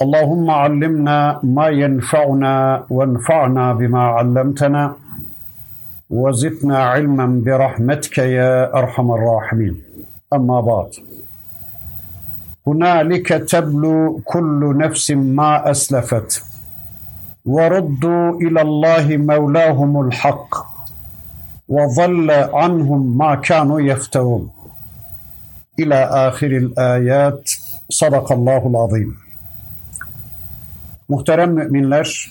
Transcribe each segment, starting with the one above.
Allahümme allimna ma yenfa'una ve enfa'na bima allamtana ve zidna ilmen bi rahmetike ya erhamer rahimin. Amma ba'd. Hunalike teblu kullu nefsin ma eslefet ve ruddu ilallahi mevlahumul hak ve zalle anhum ma kanu yeftevun. İlâ âhiril âyât. Sadakallâhul azîm. Muhterem müminler,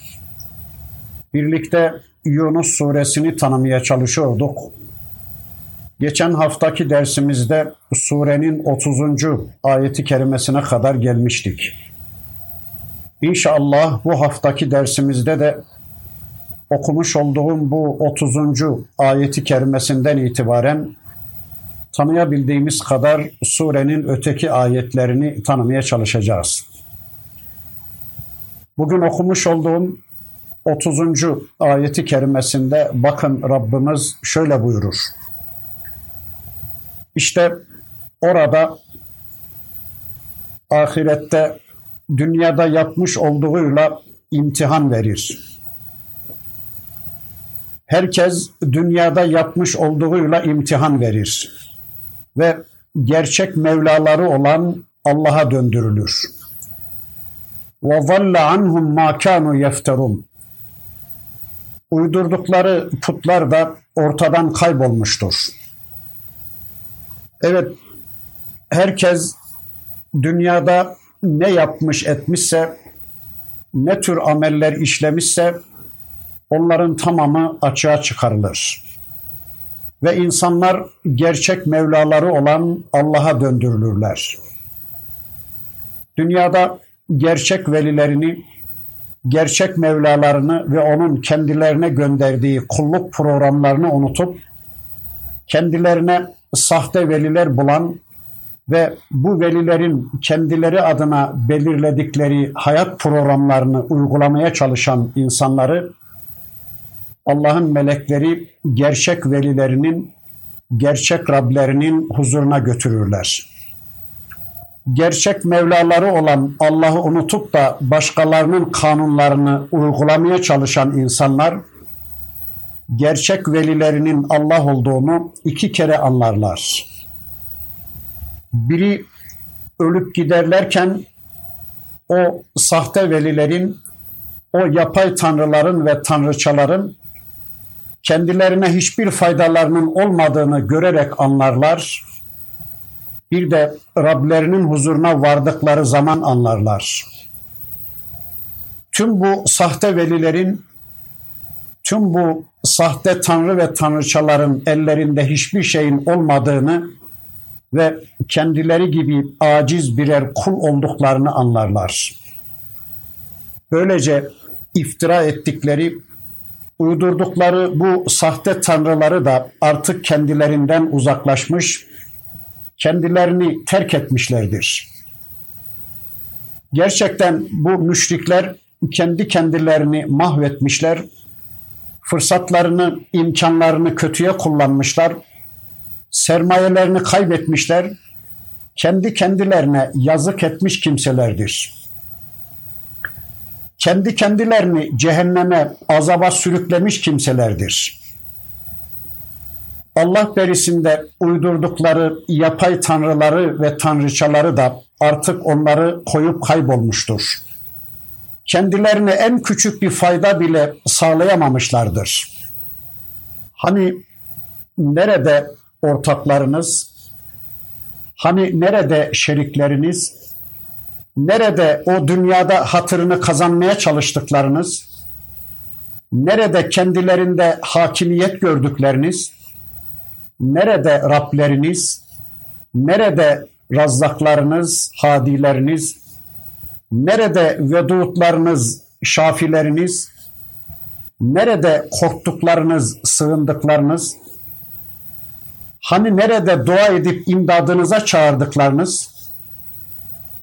birlikte Yunus suresini tanımaya çalışıyorduk. Geçen haftaki dersimizde surenin 30. ayeti kerimesine kadar gelmiştik. İnşallah bu haftaki dersimizde de okumuş olduğum bu 30. ayeti kerimesinden itibaren tanıyabildiğimiz kadar surenin öteki ayetlerini tanımaya çalışacağız. Bugün okumuş olduğum 30. ayeti kerimesinde bakın Rabbimiz şöyle buyurur. İşte orada ahirette dünyada yapmış olduğuyla imtihan verir. Herkes dünyada yapmış olduğuyla imtihan verir ve gerçek Mevlaları olan Allah'a döndürülür. وَظَلَّ عَنْهُمْ مَا كَانُوا يَفْتَرُونَ. Uydurdukları putlar da ortadan kaybolmuştur. Evet, herkes dünyada ne yapmış etmişse, ne tür ameller işlemişse onların tamamı açığa çıkarılır. Ve insanlar gerçek Mevlaları olan Allah'a döndürülürler. Dünyada gerçek velilerini, gerçek Mevlalarını ve onun kendilerine gönderdiği kulluk programlarını unutup, kendilerine sahte veliler bulan ve bu velilerin kendileri adına belirledikleri hayat programlarını uygulamaya çalışan insanları, Allah'ın melekleri gerçek velilerinin, gerçek Rablerinin huzuruna götürürler. Gerçek Mevlaları olan Allah'ı unutup da başkalarının kanunlarını uygulamaya çalışan insanlar, gerçek velilerinin Allah olduğunu iki kere anlarlar. Biri ölüp giderlerken o sahte velilerin, o yapay tanrıların ve tanrıçaların kendilerine hiçbir faydalarının olmadığını görerek anlarlar. Bir de Rablerinin huzuruna vardıkları zaman anlarlar. Tüm bu sahte velilerin, tüm bu sahte tanrı ve tanrıçaların ellerinde hiçbir şeyin olmadığını ve kendileri gibi aciz birer kul olduklarını anlarlar. Böylece iftira ettikleri, uydurdukları bu sahte tanrıları da artık kendilerinden uzaklaşmış, kendilerini terk etmişlerdir. Gerçekten bu müşrikler kendi kendilerini mahvetmişler, fırsatlarını, imkanlarını kötüye kullanmışlar, sermayelerini kaybetmişler, kendi kendilerine yazık etmiş kimselerdir. Kendi kendilerini cehenneme, azaba sürüklemiş kimselerdir. Allah berisinde uydurdukları yapay tanrıları ve tanrıçaları da artık onları koyup kaybolmuştur. Kendilerine en küçük bir fayda bile sağlayamamışlardır. Hani nerede ortaklarınız? Hani nerede şerikleriniz? Nerede o dünyada hatırını kazanmaya çalıştıklarınız? Nerede kendilerinde hakimiyet gördükleriniz? Nerede Rableriniz, nerede razzaklarınız, hadileriniz, Nerede vedutlarınız, şafileriniz? Nerede korktuklarınız, sığındıklarınız? Hani nerede dua edip imdadınıza çağırdıklarınız?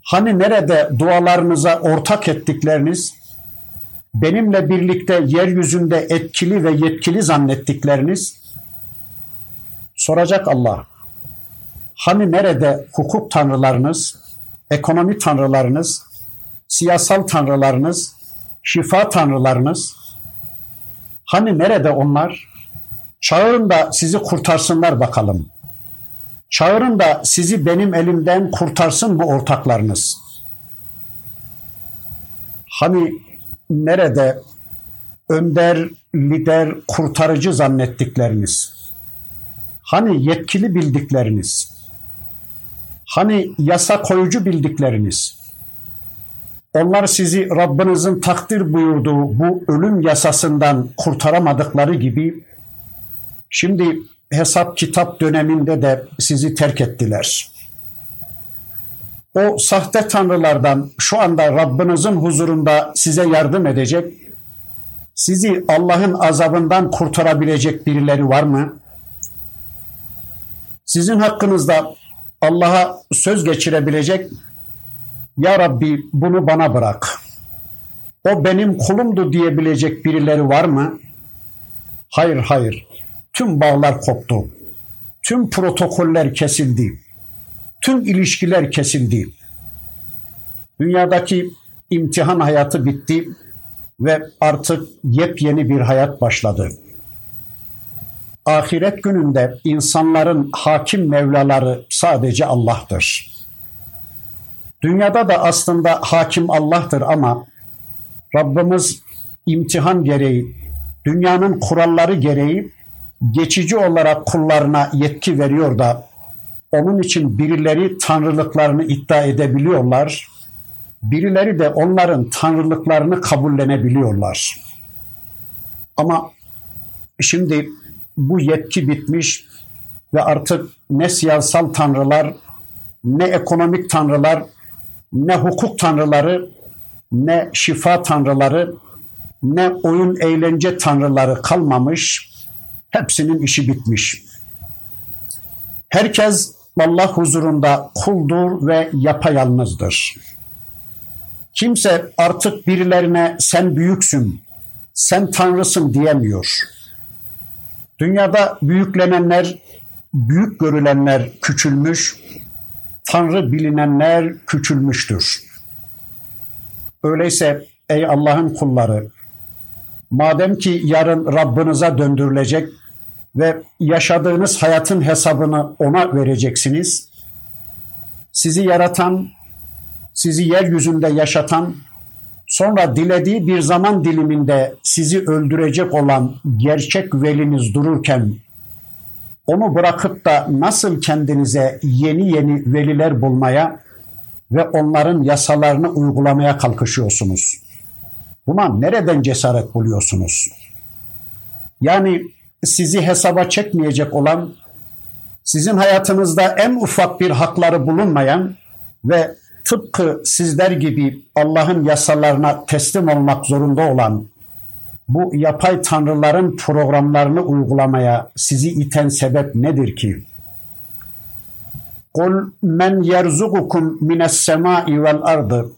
Hani nerede dualarınıza ortak ettikleriniz? Benimle birlikte yeryüzünde etkili ve yetkili zannettikleriniz? Soracak Allah. Hani nerede hukuk tanrılarınız, ekonomi tanrılarınız, siyasal tanrılarınız, şifa tanrılarınız? Hani nerede onlar? Çağırın da sizi kurtarsınlar bakalım. Çağırın da sizi benim elimden kurtarsın bu ortaklarınız. Hani nerede önder, lider, kurtarıcı zannettikleriniz? Hani yetkili bildikleriniz? Hani yasa koyucu bildikleriniz? Onlar sizi Rabbinizin takdir buyurduğu bu ölüm yasasından kurtaramadıkları gibi şimdi hesap kitap döneminde de sizi terk ettiler. O sahte tanrılardan şu anda Rabbinizin huzurunda size yardım edecek, sizi Allah'ın azabından kurtarabilecek birileri var mı? Sizin hakkınızda Allah'a söz geçirebilecek, "Ya Rabbi bunu bana bırak, o benim kulumdu" diyebilecek birileri var mı? Hayır, hayır. Tüm bağlar koptu. Tüm protokoller kesildi. Tüm ilişkiler kesildi. Dünyadaki imtihan hayatı bitti ve artık yepyeni bir hayat başladı. Ahiret gününde insanların hakim mevlaları sadece Allah'tır. Dünyada da aslında hakim Allah'tır ama Rabbimiz imtihan gereği, dünyanın kuralları gereği geçici olarak kullarına yetki veriyor da onun için birileri tanrılıklarını iddia edebiliyorlar, birileri de onların tanrılıklarını kabullenebiliyorlar. Ama şimdi bu yetki bitmiş ve artık ne siyasal tanrılar, ne ekonomik tanrılar, ne hukuk tanrıları, ne şifa tanrıları, ne oyun eğlence tanrıları kalmamış. Hepsinin işi bitmiş. Herkes Allah huzurunda kuldur ve yapayalnızdır. Kimse artık birilerine sen büyüksün, sen tanrısın diyemiyor. Dünyada büyüklenenler, büyük görülenler küçülmüş, tanrı bilinenler küçülmüştür. Öyleyse ey Allah'ın kulları, madem ki yarın Rabbinize döndürülecek ve yaşadığınız hayatın hesabını ona vereceksiniz, sizi yaratan, sizi yeryüzünde yaşatan, sonra dilediği bir zaman diliminde sizi öldürecek olan gerçek veliniz dururken, onu bırakıp da nasıl kendinize yeni veliler bulmaya ve onların yasalarını uygulamaya kalkışıyorsunuz? Buna nereden cesaret buluyorsunuz? Yani sizi hesaba çekmeyecek olan, sizin hayatınızda en ufak bir hakları bulunmayan ve tıpkı sizler gibi Allah'ın yasalarına teslim olmak zorunda olan bu yapay tanrıların programlarını uygulamaya sizi iten sebep nedir ki? "Kul men yerzukukum mines semai vel ardı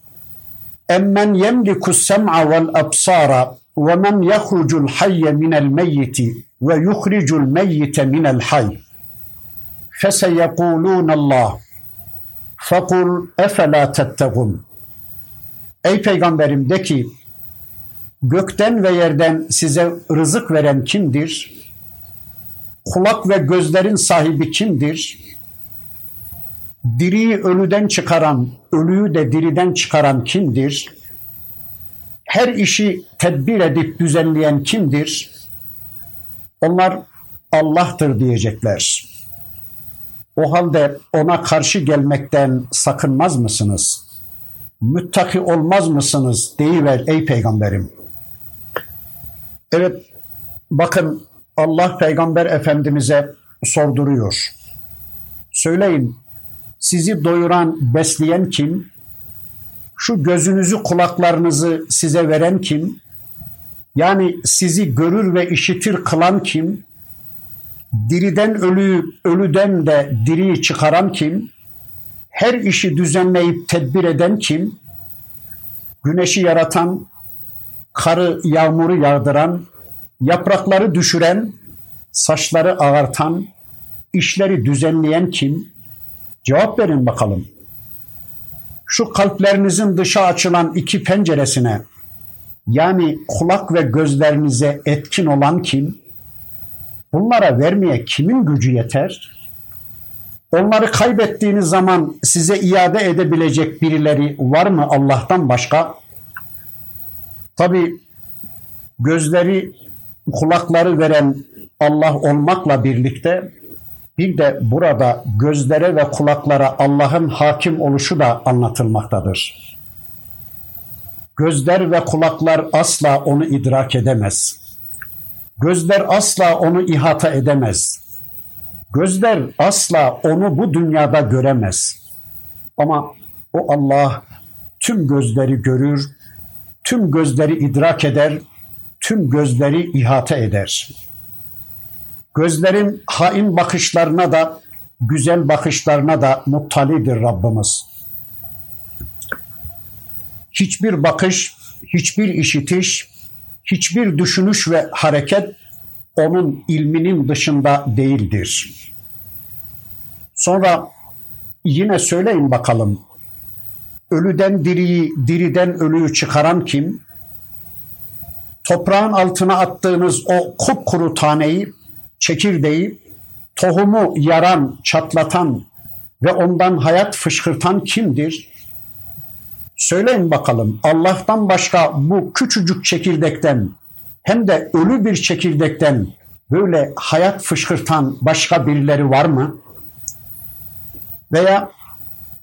emmen yemlikus sem'a vel absara ve men yahrucul hayye minel meyyiti ve yuhricul meyyite minel hayy feseyekulunallah fekul efela tettegun." Ey peygamberim, de ki, gökten ve yerden size rızık veren kimdir? Kulak ve gözlerin sahibi kimdir? Diriyi ölüden çıkaran, ölüyü de diriden çıkaran kimdir? Her işi tedbir edip düzenleyen kimdir? Onlar Allah'tır diyecekler. O halde ona karşı gelmekten sakınmaz mısınız? Müttaki olmaz mısınız? Deyiver ey peygamberim. Evet, bakın Allah Peygamber Efendimiz'e sorduruyor. "Söyleyin, sizi doyuran, besleyen kim? Şu gözünüzü, kulaklarınızı size veren kim? Yani sizi görür ve işitir kılan kim? Diriden ölüyü, ölüden de diriyi çıkaran kim? Her işi düzenleyip tedbir eden kim? Güneşi yaratan, karı yağmuru yağdıran, yaprakları düşüren, saçları ağartan, işleri düzenleyen kim? Cevap verin bakalım. Şu kalplerinizin dışa açılan iki penceresine, yani kulak ve gözlerinize etkin olan kim? Bunlara vermeye kimin gücü yeter? Onları kaybettiğiniz zaman size iade edebilecek birileri var mı Allah'tan başka? Tabii gözleri, kulakları veren Allah olmakla birlikte bir de burada gözlere ve kulaklara Allah'ın hakim oluşu da anlatılmaktadır. Gözler ve kulaklar asla onu idrak edemez. Gözler asla onu ihata edemez. Gözler asla onu bu dünyada göremez. Ama o Allah tüm gözleri görür, tüm gözleri idrak eder, tüm gözleri ihata eder. Gözlerin hain bakışlarına da, güzel bakışlarına da muttalidir Rabbimiz. Hiçbir bakış, hiçbir işitiş, hiçbir düşünüş ve hareket onun ilminin dışında değildir. Sonra yine söyleyin bakalım. Ölüden diriyi, diriden ölüyü çıkaran kim? Toprağın altına attığınız o kupkuru taneyi, çekirdeği, tohumu yaran, çatlatan ve ondan hayat fışkırtan kimdir? Söyleyin bakalım, Allah'tan başka bu küçücük çekirdekten, hem de ölü bir çekirdekten böyle hayat fışkırtan başka birileri var mı? Veya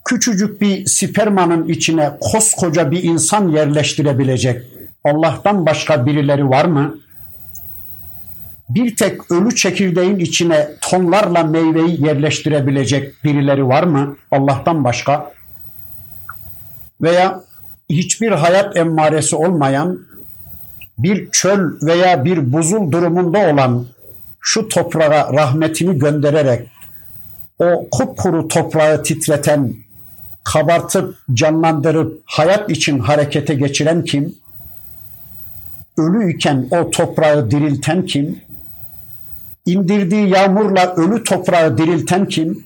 küçücük bir spermanın içine koskoca bir insan yerleştirebilecek Allah'tan başka birileri var mı? Bir tek ölü çekirdeğin içine tonlarla meyveyi yerleştirebilecek birileri var mı Allah'tan başka? Veya hiçbir hayat emmaresi olmayan, bir çöl veya bir buzul durumunda olan şu toprağa rahmetini göndererek o kupkuru toprağı titreten, kabartıp, canlandırıp hayat için harekete geçiren kim? Ölüyken o toprağı dirilten kim? İndirdiği yağmurla ölü toprağı dirilten kim?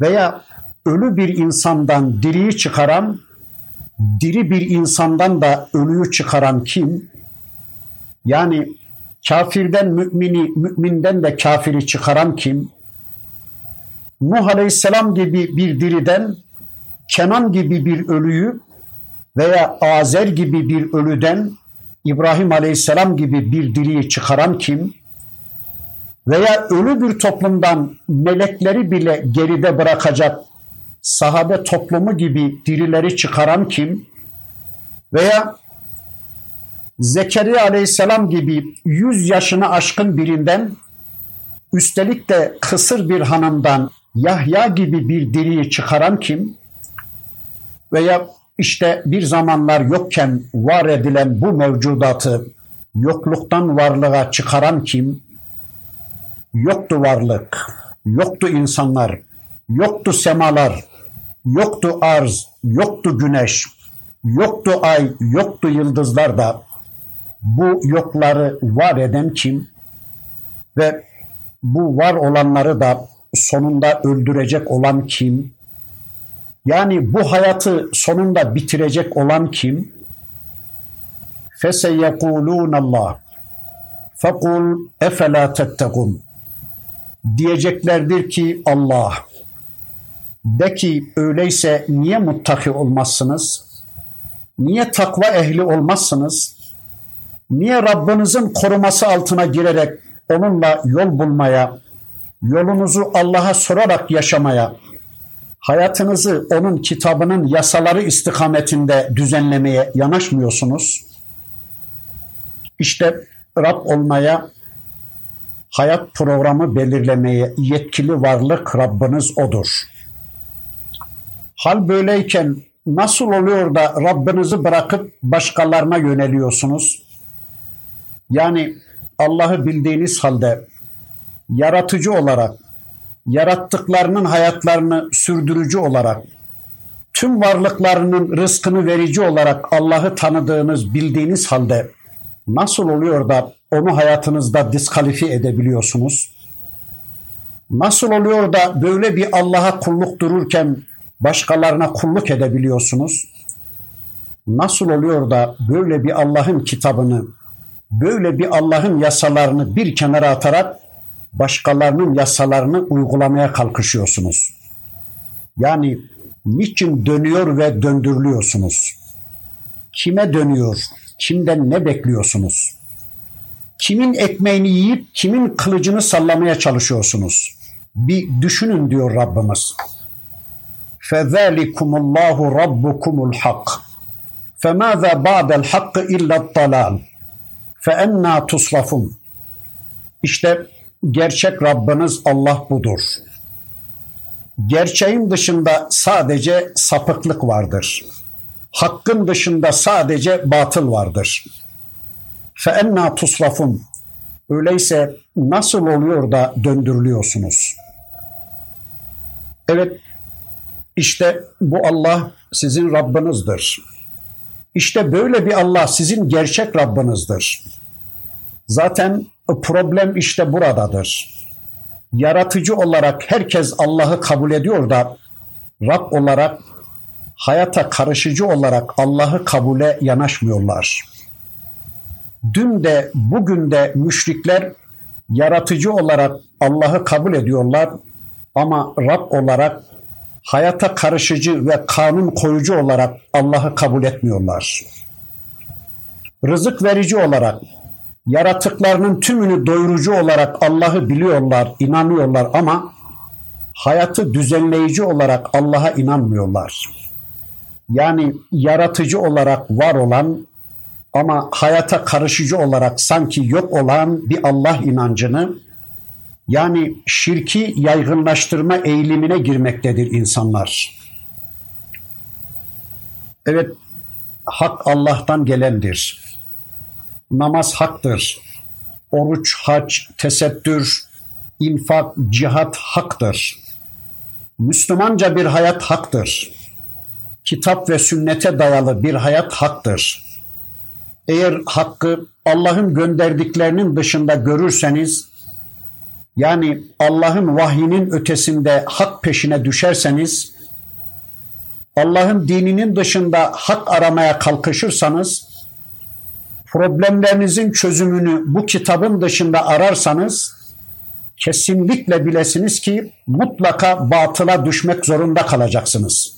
Veya ölü bir insandan diriyi çıkaran, diri bir insandan da ölüyü çıkaran kim? Yani kafirden mümini, müminden de kafiri çıkaran kim? Nuh Aleyhisselam gibi bir diriden, Kenan gibi bir ölüyü veya Azer gibi bir ölüden, İbrahim Aleyhisselam gibi bir diriyi çıkaran kim? Veya ölü bir toplumdan melekleri bile geride bırakacak sahabe toplumu gibi dirileri çıkaran kim? Veya Zekeriya Aleyhisselam gibi 100 yaşını aşkın birinden, üstelik de kısır bir hanımdan Yahya gibi bir diriyi çıkaran kim? Veya işte bir zamanlar yokken var edilen bu mevcudatı yokluktan varlığa çıkaran kim? Yoktu varlık, yoktu insanlar, yoktu semalar, yoktu arz, yoktu güneş, yoktu ay, yoktu yıldızlar da bu yokları var eden kim? Ve bu var olanları da sonunda öldürecek olan kim? Yani bu hayatı sonunda bitirecek olan kim? فَسَيَّقُولُونَ اللّٰهِ فَقُلْ اَفَلَا تَتَّقُونَ diyeceklerdir ki Allah. De ki öyleyse niye muttaki olmazsınız? Niye takva ehli olmazsınız? Niye Rabbinizin koruması altına girerek onunla yol bulmaya, yolunuzu Allah'a sorarak yaşamaya, hayatınızı onun kitabının yasaları istikametinde düzenlemeye yanaşmıyorsunuz? İşte Rab olmaya, hayat programı belirlemeye yetkili varlık Rabbiniz odur. Hal böyleyken nasıl oluyor da Rabbinizi bırakıp başkalarına yöneliyorsunuz? Yani Allah'ı bildiğiniz halde yaratıcı olarak, yarattıklarının hayatlarını sürdürücü olarak, tüm varlıklarının rızkını verici olarak Allah'ı tanıdığınız, bildiğiniz halde nasıl oluyor da onu hayatınızda diskalifiye edebiliyorsunuz? Nasıl oluyor da böyle bir Allah'a kulluk dururken başkalarına kulluk edebiliyorsunuz? Nasıl oluyor da böyle bir Allah'ın kitabını, böyle bir Allah'ın yasalarını bir kenara atarak başkalarının yasalarını uygulamaya kalkışıyorsunuz? Yani niçin dönüyor ve döndürülüyorsunuz? Kime dönüyor? Kimden ne bekliyorsunuz? Kimin ekmeğini yiyip kimin kılıcını sallamaya çalışıyorsunuz? Bir düşünün diyor Rabbimiz. فَذَٰلِكُمُ اللّٰهُ رَبُّكُمُ الْحَقِّ فَمَاذَا بَعْدَ الْحَقِّ اِلَّا الطَّلَالِ فَاَنَّا تُصْرَفُونَ. İşte gerçek Rabbiniz Allah budur. Gerçeğin dışında sadece sapıklık vardır. Hakkın dışında sadece batıl vardır. فَاَنَّا تُصْرَفُونَ. Öyleyse nasıl oluyor da döndürülüyorsunuz? Evet, İşte bu Allah sizin Rabbinizdir. İşte böyle bir Allah sizin gerçek Rabbinizdir. Zaten problem işte buradadır. Yaratıcı olarak herkes Allah'ı kabul ediyor da Rab olarak, hayata karışıcı olarak Allah'ı kabule yanaşmıyorlar. Dün de bugün de müşrikler yaratıcı olarak Allah'ı kabul ediyorlar ama Rab olarak hayata karışıcı ve kanun koyucu olarak Allah'ı kabul etmiyorlar. Rızık verici olarak, yaratıklarının tümünü doyurucu olarak Allah'ı biliyorlar, inanıyorlar ama hayatı düzenleyici olarak Allah'a inanmıyorlar. Yani yaratıcı olarak var olan ama hayata karışıcı olarak sanki yok olan bir Allah inancını, yani şirki yaygınlaştırma eğilimine girmektedir insanlar. Evet, hak Allah'tan gelendir. Namaz haktır. Oruç, hac, tesettür, infak, cihat haktır. Müslümanca bir hayat haktır. Kitap ve sünnete dayalı bir hayat haktır. Eğer hakkı Allah'ın gönderdiklerinin dışında görürseniz, yani Allah'ın vahyinin ötesinde hak peşine düşerseniz, Allah'ın dininin dışında hak aramaya kalkışırsanız, problemlerinizin çözümünü bu kitabın dışında ararsanız, kesinlikle bilesiniz ki mutlaka batıla düşmek zorunda kalacaksınız.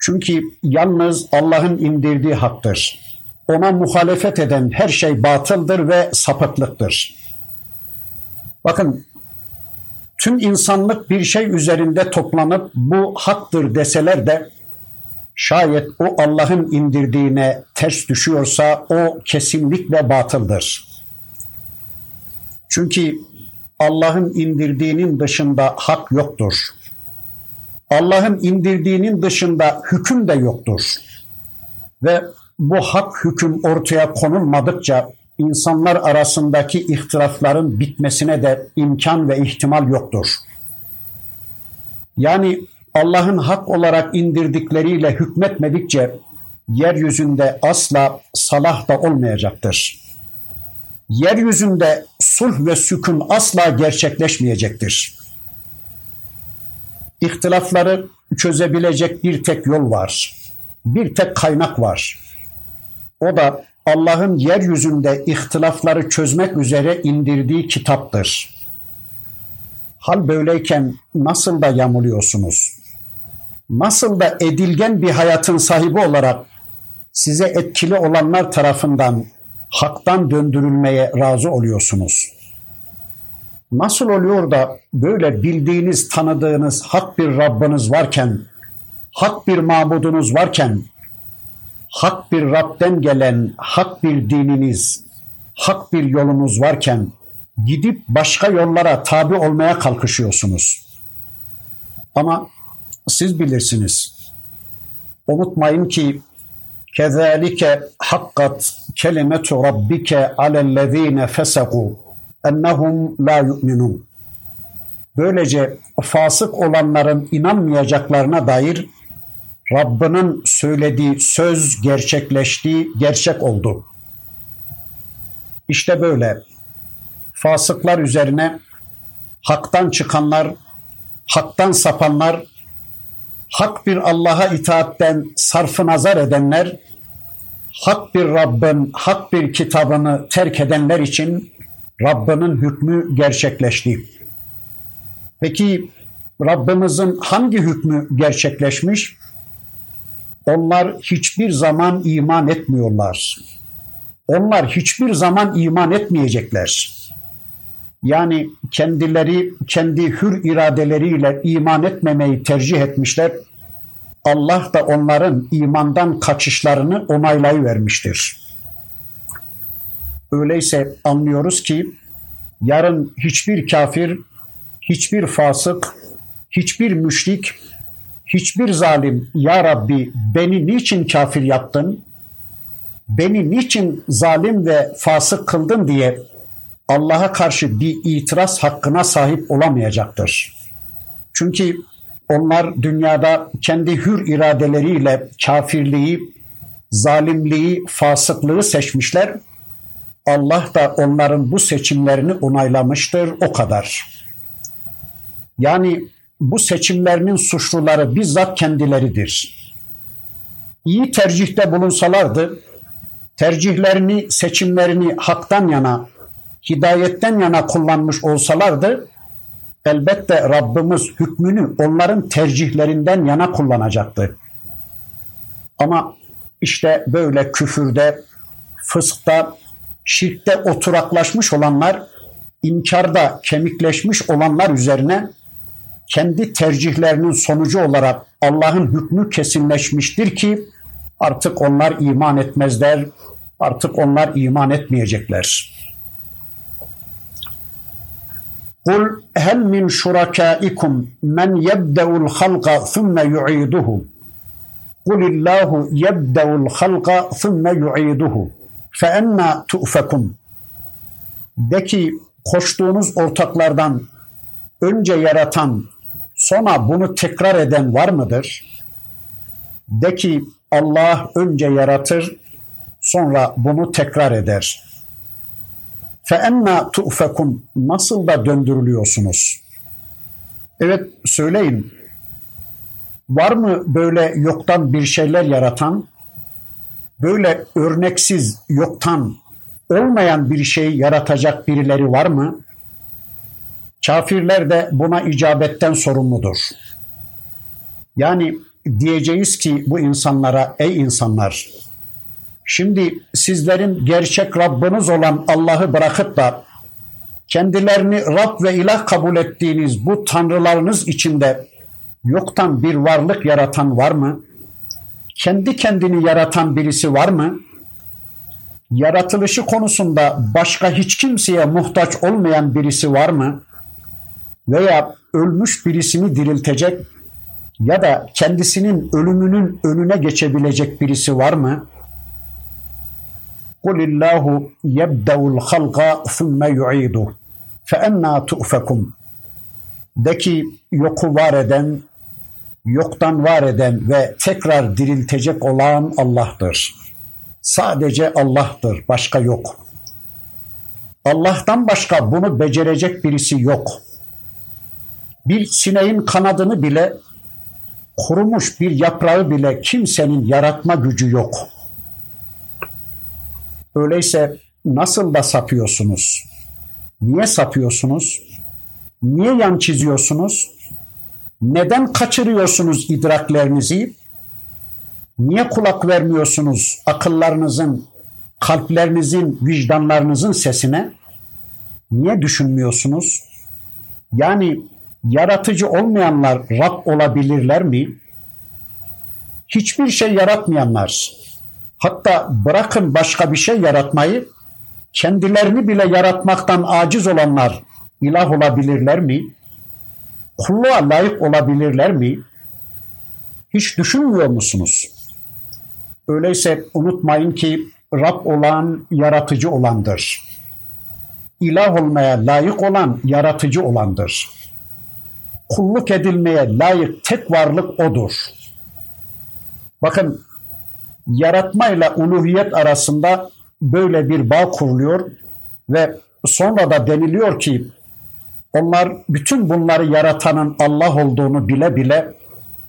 Çünkü yalnız Allah'ın indirdiği haktır. Ona muhalefet eden her şey batıldır ve sapıklıktır. Bakın, tüm insanlık bir şey üzerinde toplanıp bu haktır deseler de şayet o Allah'ın indirdiğine ters düşüyorsa o kesinlikle batıldır. Çünkü Allah'ın indirdiğinin dışında hak yoktur. Allah'ın indirdiğinin dışında hüküm de yoktur. Ve bu hak hüküm ortaya konulmadıkça İnsanlar arasındaki ihtilafların bitmesine de imkan ve ihtimal yoktur. Yani Allah'ın hak olarak indirdikleriyle hükmetmedikçe yeryüzünde asla salah da olmayacaktır. Yeryüzünde sulh ve sükun asla gerçekleşmeyecektir. İhtilafları çözebilecek bir tek yol var. Bir tek kaynak var. O da Allah'ın yeryüzünde ihtilafları çözmek üzere indirdiği kitaptır. Hal böyleyken nasıl da yamuluyorsunuz? Nasıl da edilgen bir hayatın sahibi olarak size etkili olanlar tarafından haktan döndürülmeye razı oluyorsunuz? Nasıl oluyor da böyle bildiğiniz, tanıdığınız hak bir Rabbiniz varken, hak bir mabudunuz varken, hak bir Rab'den gelen hak bir dininiz, hak bir yolunuz varken gidip başka yollara tabi olmaya kalkışıyorsunuz? Ama siz bilirsiniz, Unutmayın ki كَذَٰلِكَ حَقَّتْ كَلِمَةُ رَبِّكَ عَلَى الَّذ۪ينَ فَسَقُوا اَنَّهُمْ لَا يُؤْمِنُونَ. Böylece fasık olanların inanmayacaklarına dair Rabbinin söylediği söz gerçekleşti, gerçek oldu. İşte böyle. Fasıklar üzerine haktan çıkanlar, haktan sapanlar, hak bir Allah'a itaatten sarfı nazar edenler, hak bir Rabbin, hak bir kitabını terk edenler için Rabbinin hükmü gerçekleşti. Peki Rabbimizin hangi hükmü gerçekleşmiş? Onlar hiçbir zaman iman etmiyorlar. Onlar hiçbir zaman iman etmeyecekler. Yani kendileri kendi hür iradeleriyle iman etmemeyi tercih etmişler. Allah da onların imandan kaçışlarını onaylayıvermiştir. Öyleyse anlıyoruz ki yarın hiçbir kafir, hiçbir fasık, hiçbir müşrik, hiçbir zalim "Ya Rabbi beni niçin kafir yaptın? Beni niçin zalim ve fasık kıldın?" diye Allah'a karşı bir itiraz hakkına sahip olamayacaktır. Çünkü onlar dünyada kendi hür iradeleriyle kafirliği, zalimliği, fasıklığı seçmişler. Allah da onların bu seçimlerini onaylamıştır, o kadar. Yani bu seçimlerinin suçluları bizzat kendileridir. İyi tercihte bulunsalardı, tercihlerini, seçimlerini haktan yana, hidayetten yana kullanmış olsalardı, elbette Rabbimiz hükmünü onların tercihlerinden yana kullanacaktı. Ama işte böyle küfürde, fıskta, şirkte oturaklaşmış olanlar, inkarda kemikleşmiş olanlar üzerine kendi tercihlerinin sonucu olarak Allah'ın hükmü kesinleşmiştir ki artık onlar iman etmezler, artık onlar iman etmeyecekler. "Kul hel min şurakâikum men yebde'ul halqa thumme yu'iduhu. Kulillahu yebde'ul halqa thumme yu'iduhu. Fe enna tu'fekum." De ki, koştuğunuz ortaklardan önce yaratan, sonra bunu tekrar eden var mıdır? De ki, Allah önce yaratır, sonra bunu tekrar eder. فَاَنَّا تُؤْفَكُمْ Nasıl da döndürülüyorsunuz? Evet, söyleyin. Var mı böyle yoktan bir şeyler yaratan, böyle örneksiz, yoktan, olmayan bir şeyi yaratacak birileri var mı? Kafirler de buna icabetten sorumludur. Yani diyeceğiz ki bu insanlara, ey insanlar, şimdi sizlerin gerçek Rabbiniz olan Allah'ı bırakıp da kendilerini Rab ve ilah kabul ettiğiniz bu tanrılarınız içinde yoktan bir varlık yaratan var mı? Kendi kendini yaratan birisi var mı? Yaratılışı konusunda başka hiç kimseye muhtaç olmayan birisi var mı? Veya ölmüş birisini diriltecek ya da kendisinin ölümünün önüne geçebilecek birisi var mı? "Kulillahu yebde'ul halqa thumme yu'iduhu fe enna tu'fekum." De ki, yoku var eden, yoktan var eden ve tekrar diriltecek olan Allah'tır. Sadece Allah'tır, başka yok. Allah'tan başka bunu becerecek birisi yok. Bir sineğin kanadını bile, kurumuş bir yaprağı bile kimsenin yaratma gücü yok. Öyleyse nasıl da sapıyorsunuz? Niye sapıyorsunuz? Niye yan çiziyorsunuz? Neden kaçırıyorsunuz idraklerinizi? Niye kulak vermiyorsunuz akıllarınızın, kalplerinizin, vicdanlarınızın sesine? Niye düşünmüyorsunuz? Yani yaratıcı olmayanlar Rab olabilirler mi? Hiçbir şey yaratmayanlar, hatta bırakın başka bir şey yaratmayı, kendilerini bile yaratmaktan aciz olanlar ilah olabilirler mi? Kulluğa layık olabilirler mi? Hiç düşünmüyor musunuz? Öyleyse unutmayın ki Rab olan yaratıcı olandır. İlah olmaya layık olan yaratıcı olandır. Kulluk edilmeye layık tek varlık odur. Bakın, yaratmayla uluhiyet arasında böyle bir bağ kuruluyor ve sonra da deniliyor ki onlar bütün bunları yaratanın Allah olduğunu bile bile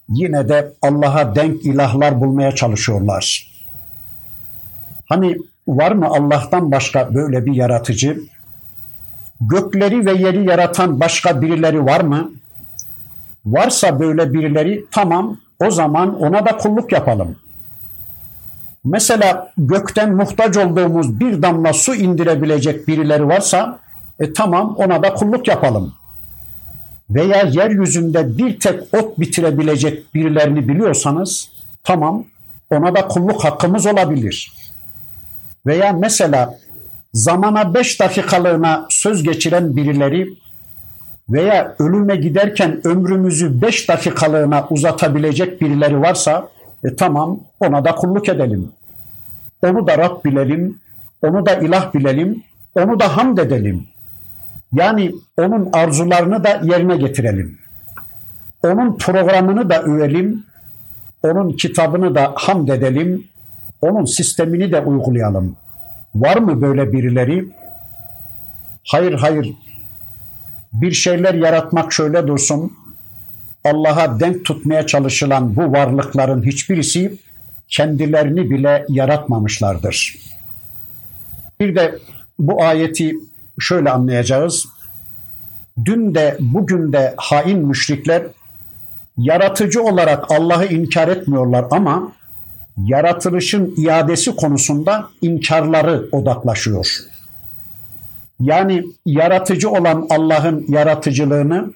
yine de Allah'a denk ilahlar bulmaya çalışıyorlar. Hani var mı Allah'tan başka böyle bir yaratıcı? Gökleri ve yeri yaratan başka birileri var mı? Varsa böyle birileri, tamam o zaman ona da kulluk yapalım. Mesela gökten muhtaç olduğumuz bir damla su indirebilecek birileri varsa tamam ona da kulluk yapalım. Veya yeryüzünde bir tek ot bitirebilecek birilerini biliyorsanız tamam ona da kulluk hakkımız olabilir. Veya mesela zamana 5 dakikalığına söz geçiren birileri veya ölüme giderken ömrümüzü 5 dakikalığına uzatabilecek birileri varsa tamam ona da kulluk edelim. Onu da Rab bilelim, onu da ilah bilelim, onu da hamd edelim. Yani onun arzularını da yerine getirelim. Onun programını da üyelim, onun kitabını da hamd edelim, onun sistemini de uygulayalım. Var mı böyle birileri? Hayır. Bir şeyler yaratmak şöyle dursun, Allah'a denk tutmaya çalışılan bu varlıkların hiçbirisi kendilerini bile yaratmamışlardır. Bir de bu ayeti şöyle anlayacağız. Dün de bugün de hain müşrikler yaratıcı olarak Allah'ı inkar etmiyorlar ama yaratılışın iadesi konusunda inkarları odaklaşıyor. Yani yaratıcı olan Allah'ın yaratıcılığını,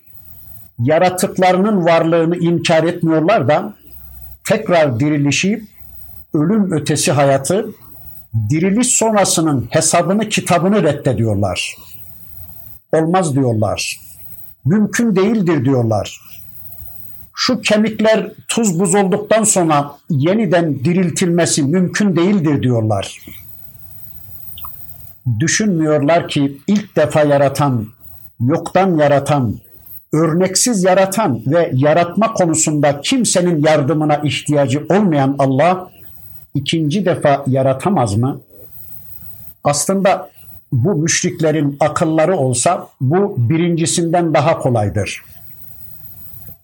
yaratıklarının varlığını inkar etmiyorlar da tekrar dirilişi, ölüm ötesi hayatı, diriliş sonrasının hesabını, kitabını reddediyorlar. Olmaz diyorlar. Mümkün değildir diyorlar. Şu kemikler tuz buz olduktan sonra yeniden diriltilmesi mümkün değildir diyorlar. Düşünmüyorlar ki ilk defa yaratan, yoktan yaratan, örneksiz yaratan ve yaratma konusunda kimsenin yardımına ihtiyacı olmayan Allah ikinci defa yaratamaz mı? Aslında bu müşriklerin akılları olsa bu birincisinden daha kolaydır.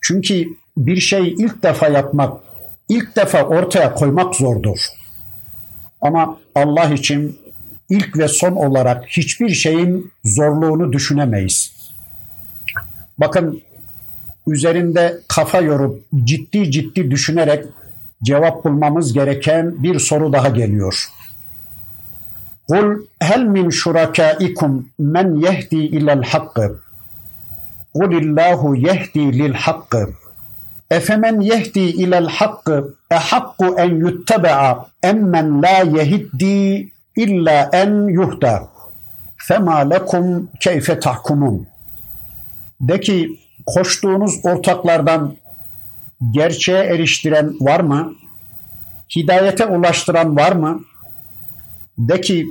Çünkü bir şeyi ilk defa yapmak, ilk defa ortaya koymak zordur. Ama Allah için ilk ve son olarak hiçbir şeyin zorluğunu düşünemeyiz. Bakın, üzerinde kafa yorup ciddi düşünerek cevap bulmamız gereken bir soru daha geliyor. Kul hel min şurakaikum men yehdi ilel hakkı. Kulillahu yehdi lil hakkı. Efemen yehdi ilel hakkı ehakku en yuttebe'a emmen la yehiddi illa en yuhda. Fema lekum keyfe tahkumun. De ki, koştuğunuz ortaklardan gerçeğe eriştiren var mı? Hidayete ulaştıran var mı? De ki,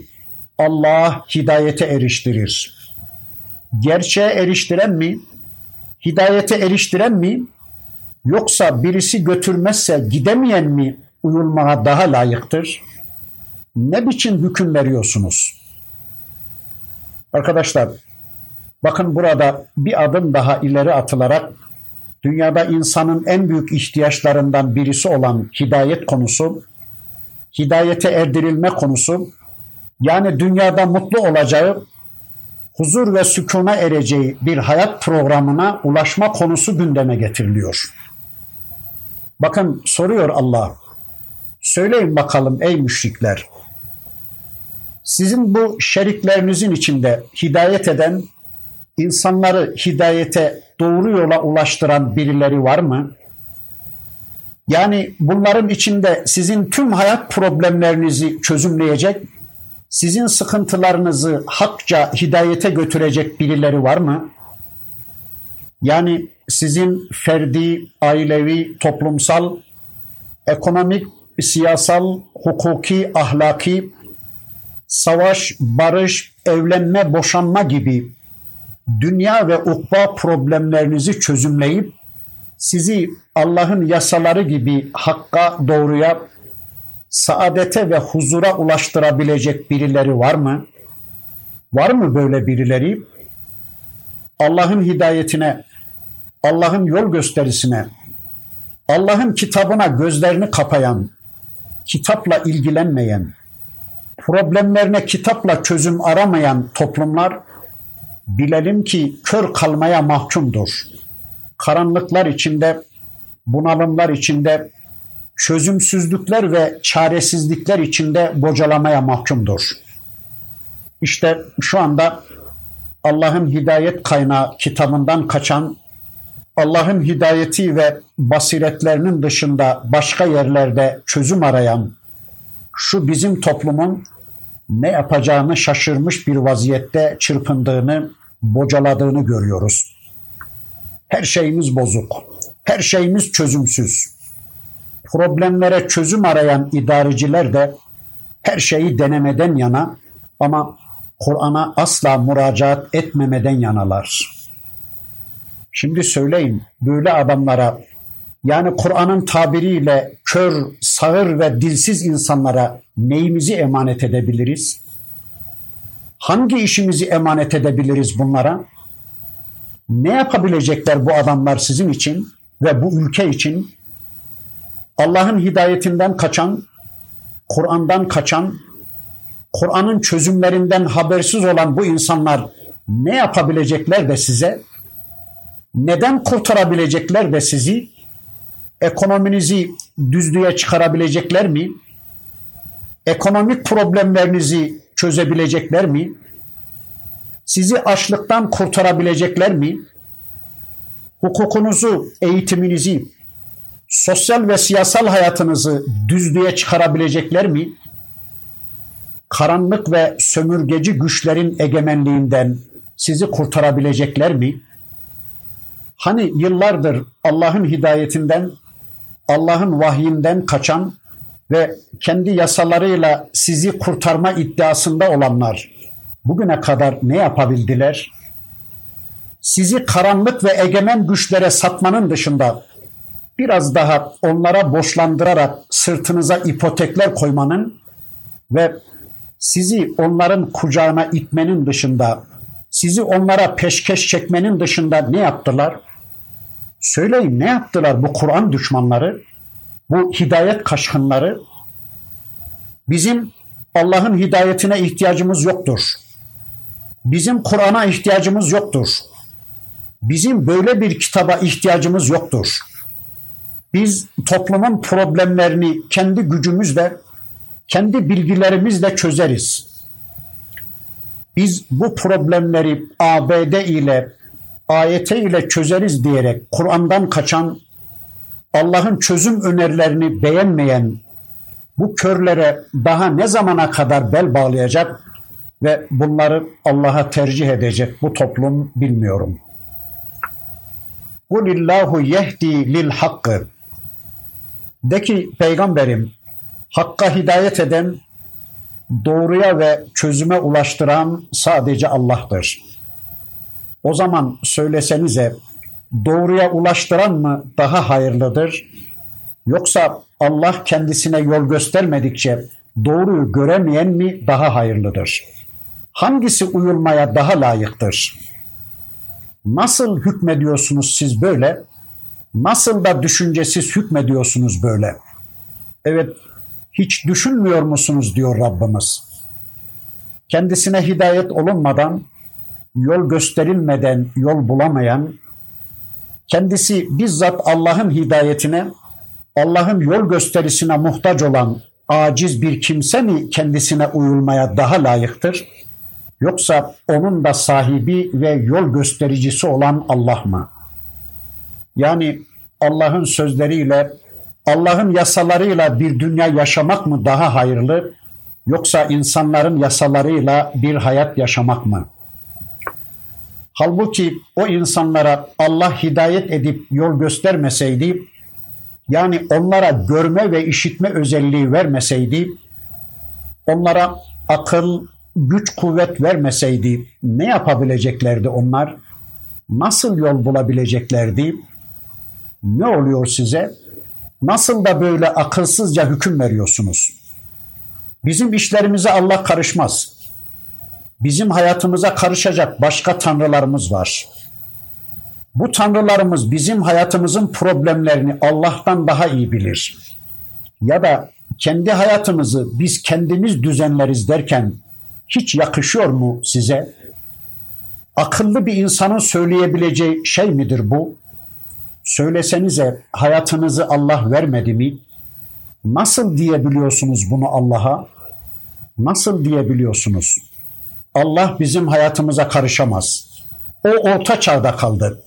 Allah hidayete eriştirir. Gerçeğe eriştiren mi? Hidayete eriştiren mi? Yoksa birisi götürmezse gidemeyen mi uyulmaya daha layıktır? Ne biçim hüküm veriyorsunuz? Arkadaşlar, bakın burada bir adım daha ileri atılarak dünyada insanın en büyük ihtiyaçlarından birisi olan hidayet konusu, hidayete erdirilme konusu, yani dünyada mutlu olacağı, huzur ve sükûna ereceği bir hayat programına ulaşma konusu gündeme getiriliyor. Bakın soruyor Allah, söyleyin bakalım ey müşrikler, sizin bu şeriklerinizin içinde hidayet eden, İnsanları hidayete, doğru yola ulaştıran birileri var mı? Yani bunların içinde sizin tüm hayat problemlerinizi çözümleyecek, sizin sıkıntılarınızı hakça hidayete götürecek birileri var mı? Yani sizin ferdi, ailevi, toplumsal, ekonomik, siyasal, hukuki, ahlaki, savaş, barış, evlenme, boşanma gibi dünya ve ukba problemlerinizi çözümleyip sizi Allah'ın yasaları gibi hakka, doğruya, saadete ve huzura ulaştırabilecek birileri var mı? Var mı böyle birileri? Allah'ın hidayetine, Allah'ın yol gösterisine, Allah'ın kitabına gözlerini kapayan, kitapla ilgilenmeyen, problemlerine kitapla çözüm aramayan toplumlar bilelim ki kör kalmaya mahkumdur. Karanlıklar içinde, bunalımlar içinde, çözümsüzlükler ve çaresizlikler içinde bocalamaya mahkumdur. İşte şu anda Allah'ın hidayet kaynağı kitabından kaçan, Allah'ın hidayeti ve basiretlerinin dışında başka yerlerde çözüm arayan, şu bizim toplumun ne yapacağını şaşırmış bir vaziyette çırpındığını, bocaladığını görüyoruz. Her şeyimiz bozuk, her şeyimiz çözümsüz. Problemlere çözüm arayan idareciler de her şeyi denemeden yana ama Kur'an'a asla müracaat etmemeden yanalar. Şimdi söyleyin, böyle adamlara, yani Kur'an'ın tabiriyle kör, sağır ve dilsiz insanlara neyimizi emanet edebiliriz? Hangi işimizi emanet edebiliriz bunlara? Ne yapabilecekler bu adamlar sizin için ve bu ülke için? Allah'ın hidayetinden kaçan, Kur'an'dan kaçan, Kur'an'ın çözümlerinden habersiz olan bu insanlar ne yapabilecekler de size? Neden kurtarabilecekler de sizi? Ekonominizi düzlüğe çıkarabilecekler mi? Ekonomik problemlerinizi çözebilecekler mi? Sizi açlıktan kurtarabilecekler mi? Hukukunuzu, eğitiminizi, sosyal ve siyasal hayatınızı düzlüğe çıkarabilecekler mi? Karanlık ve sömürgeci güçlerin egemenliğinden sizi kurtarabilecekler mi? Hani yıllardır Allah'ın hidayetinden, Allah'ın vahyinden kaçan ve kendi yasalarıyla sizi kurtarma iddiasında olanlar bugüne kadar ne yapabildiler? Sizi karanlık ve egemen güçlere satmanın dışında biraz daha onlara borçlandırarak sırtınıza ipotekler koymanın ve sizi onların kucağına itmenin dışında, sizi onlara peşkeş çekmenin dışında ne yaptılar? Söyleyin, ne yaptılar bu Kur'an düşmanları, bu hidayet kaçkınları? Bizim Allah'ın hidayetine ihtiyacımız yoktur. Bizim Kur'an'a ihtiyacımız yoktur. Bizim böyle bir kitaba ihtiyacımız yoktur. Biz toplumun problemlerini kendi gücümüzle, kendi bilgilerimizle çözeriz. Biz bu problemleri ABD ile, AYT ile çözeriz diyerek Kur'an'dan kaçan, Allah'ın çözüm önerilerini beğenmeyen bu körlere daha ne zamana kadar bel bağlayacak ve bunları Allah'a tercih edecek bu toplum bilmiyorum. Kulillahu yehdi lil hakkı. De ki peygamberim, hakka hidayet eden, doğruya ve çözüme ulaştıran sadece Allah'tır. O zaman söylesenize, doğruya ulaştıran mı daha hayırlıdır? Yoksa Allah kendisine yol göstermedikçe doğruyu göremeyen mi daha hayırlıdır? Hangisi uyulmaya daha layıktır? Nasıl hükmediyorsunuz siz böyle? Nasıl da düşüncesiz hükmediyorsunuz böyle? Evet, hiç düşünmüyor musunuz diyor Rabbimiz. Kendisine hidayet olunmadan, yol gösterilmeden yol bulamayan, kendisi bizzat Allah'ın hidayetine, Allah'ın yol gösterisine muhtaç olan aciz bir kimse mi kendisine uyulmaya daha layıktır? Yoksa onun da sahibi ve yol göstericisi olan Allah mı? Yani Allah'ın sözleriyle, Allah'ın yasalarıyla bir dünya yaşamak mı daha hayırlı, yoksa insanların yasalarıyla bir hayat yaşamak mı? Halbuki o insanlara Allah hidayet edip yol göstermeseydi, yani onlara görme ve işitme özelliği vermeseydi, onlara akıl, güç, kuvvet vermeseydi ne yapabileceklerdi onlar? Nasıl yol bulabileceklerdi? Ne oluyor size? Nasıl da böyle akılsızca hüküm veriyorsunuz? Bizim işlerimize Allah karışmaz. Bizim hayatımıza karışacak başka tanrılarımız var. Bu tanrılarımız bizim hayatımızın problemlerini Allah'tan daha iyi bilir. Ya da kendi hayatımızı biz kendimiz düzenleriz derken hiç yakışıyor mu size? Akıllı bir insanın söyleyebileceği şey midir bu? Söylesenize, hayatınızı Allah vermedi mi? Nasıl diyebiliyorsunuz bunu Allah'a? Nasıl diyebiliyorsunuz? Allah bizim hayatımıza karışamaz. O orta çağda kaldı.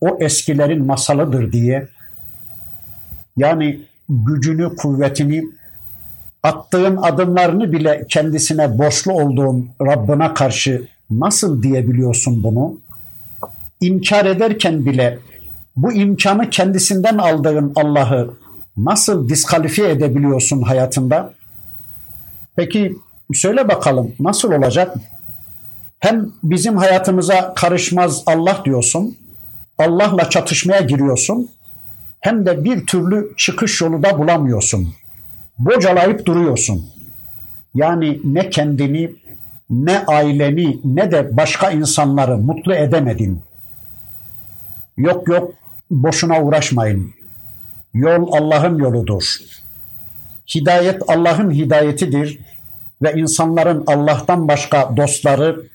O eskilerin masalıdır diye. Yani gücünü, kuvvetini, attığın adımlarını bile kendisine borçlu olduğun Rabbine karşı nasıl diyebiliyorsun bunu? İnkar ederken bile bu imkanı kendisinden aldığın Allah'ı nasıl diskalifiye edebiliyorsun hayatında? Peki söyle bakalım, nasıl olacak? Hem bizim hayatımıza karışmaz Allah diyorsun, Allah'la çatışmaya giriyorsun, hem de bir türlü çıkış yolu da bulamıyorsun. Bocalayıp duruyorsun. Yani ne kendini, ne aileni, ne de başka insanları mutlu edemedin. Yok, boşuna uğraşmayın. Yol Allah'ın yoludur. Hidayet Allah'ın hidayetidir ve insanların Allah'tan başka dostları,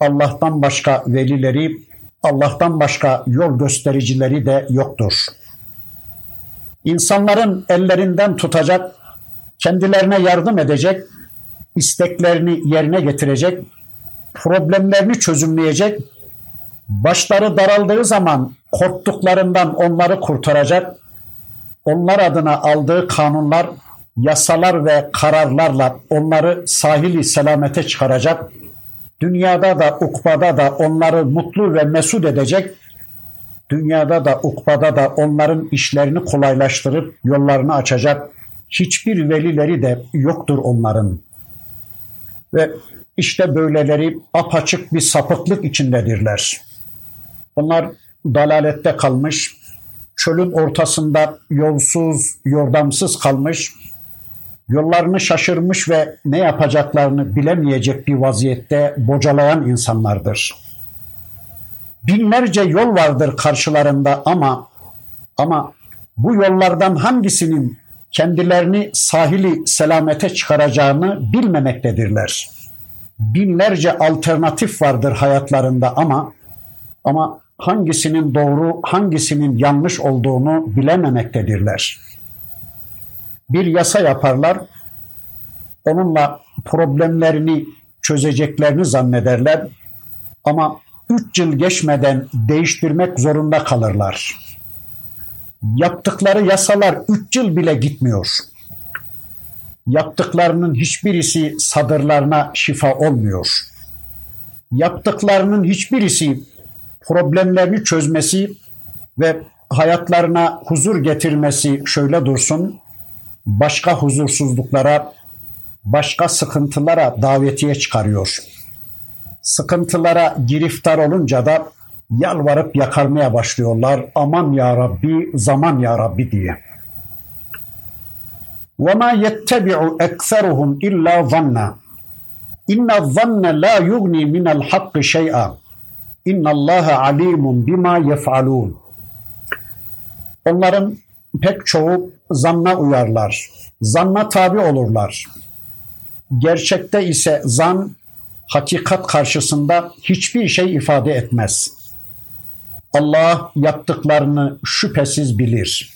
Allah'tan başka velileri, Allah'tan başka yol göstericileri de yoktur. İnsanların ellerinden tutacak, kendilerine yardım edecek, isteklerini yerine getirecek, problemlerini çözümleyecek, başları daraldığı zaman korktuklarından onları kurtaracak, onlar adına aldığı kanunlar, yasalar ve kararlarla onları sahili selamete çıkaracak, dünyada da ukbada da onları mutlu ve mesut edecek, dünyada da ukbada da onların işlerini kolaylaştırıp yollarını açacak hiçbir velileri de yoktur onların. Ve işte böyleleri apaçık bir sapıklık içindedirler. Onlar dalalette kalmış, çölün ortasında yolsuz, yordamsız kalmış, yollarını şaşırmış ve ne yapacaklarını bilemeyecek bir vaziyette bocalayan insanlardır. Binlerce yol vardır karşılarında ama bu yollardan hangisinin kendilerini sahili selamete çıkaracağını bilmemektedirler. Binlerce alternatif vardır hayatlarında ama hangisinin doğru, hangisinin yanlış olduğunu bilememektedirler. Bir yasa yaparlar, onunla problemlerini çözeceklerini zannederler ama 3 yıl geçmeden değiştirmek zorunda kalırlar. Yaptıkları yasalar 3 yıl bile gitmiyor. Yaptıklarının hiçbirisi sadırlarına şifa olmuyor. Yaptıklarının hiçbirisi problemlerini çözmesi ve hayatlarına huzur getirmesi şöyle dursun, başka huzursuzluklara, başka sıkıntılara davetiye çıkarıyor. Sıkıntılara giriftar olunca da yalvarıp yakarmaya başlıyorlar. Aman ya Rabbi, zaman ya Rabbi diye. وَمَا يَتَّبِعُ اَكْثَرُهُمْ اِلَّا ظَنَّا اِنَّ الظَّنَّ لَا يُغْنِي مِنَ الْحَقِّ شَيْئًا اِنَّ اللّٰهَ عَلِيمٌ بِمَا يَفْعَلُونَ. Onların pek çoğu zanna uyarlar, zanna tabi olurlar. Gerçekte ise zan, hakikat karşısında hiçbir şey ifade etmez. Allah yaptıklarını şüphesiz bilir.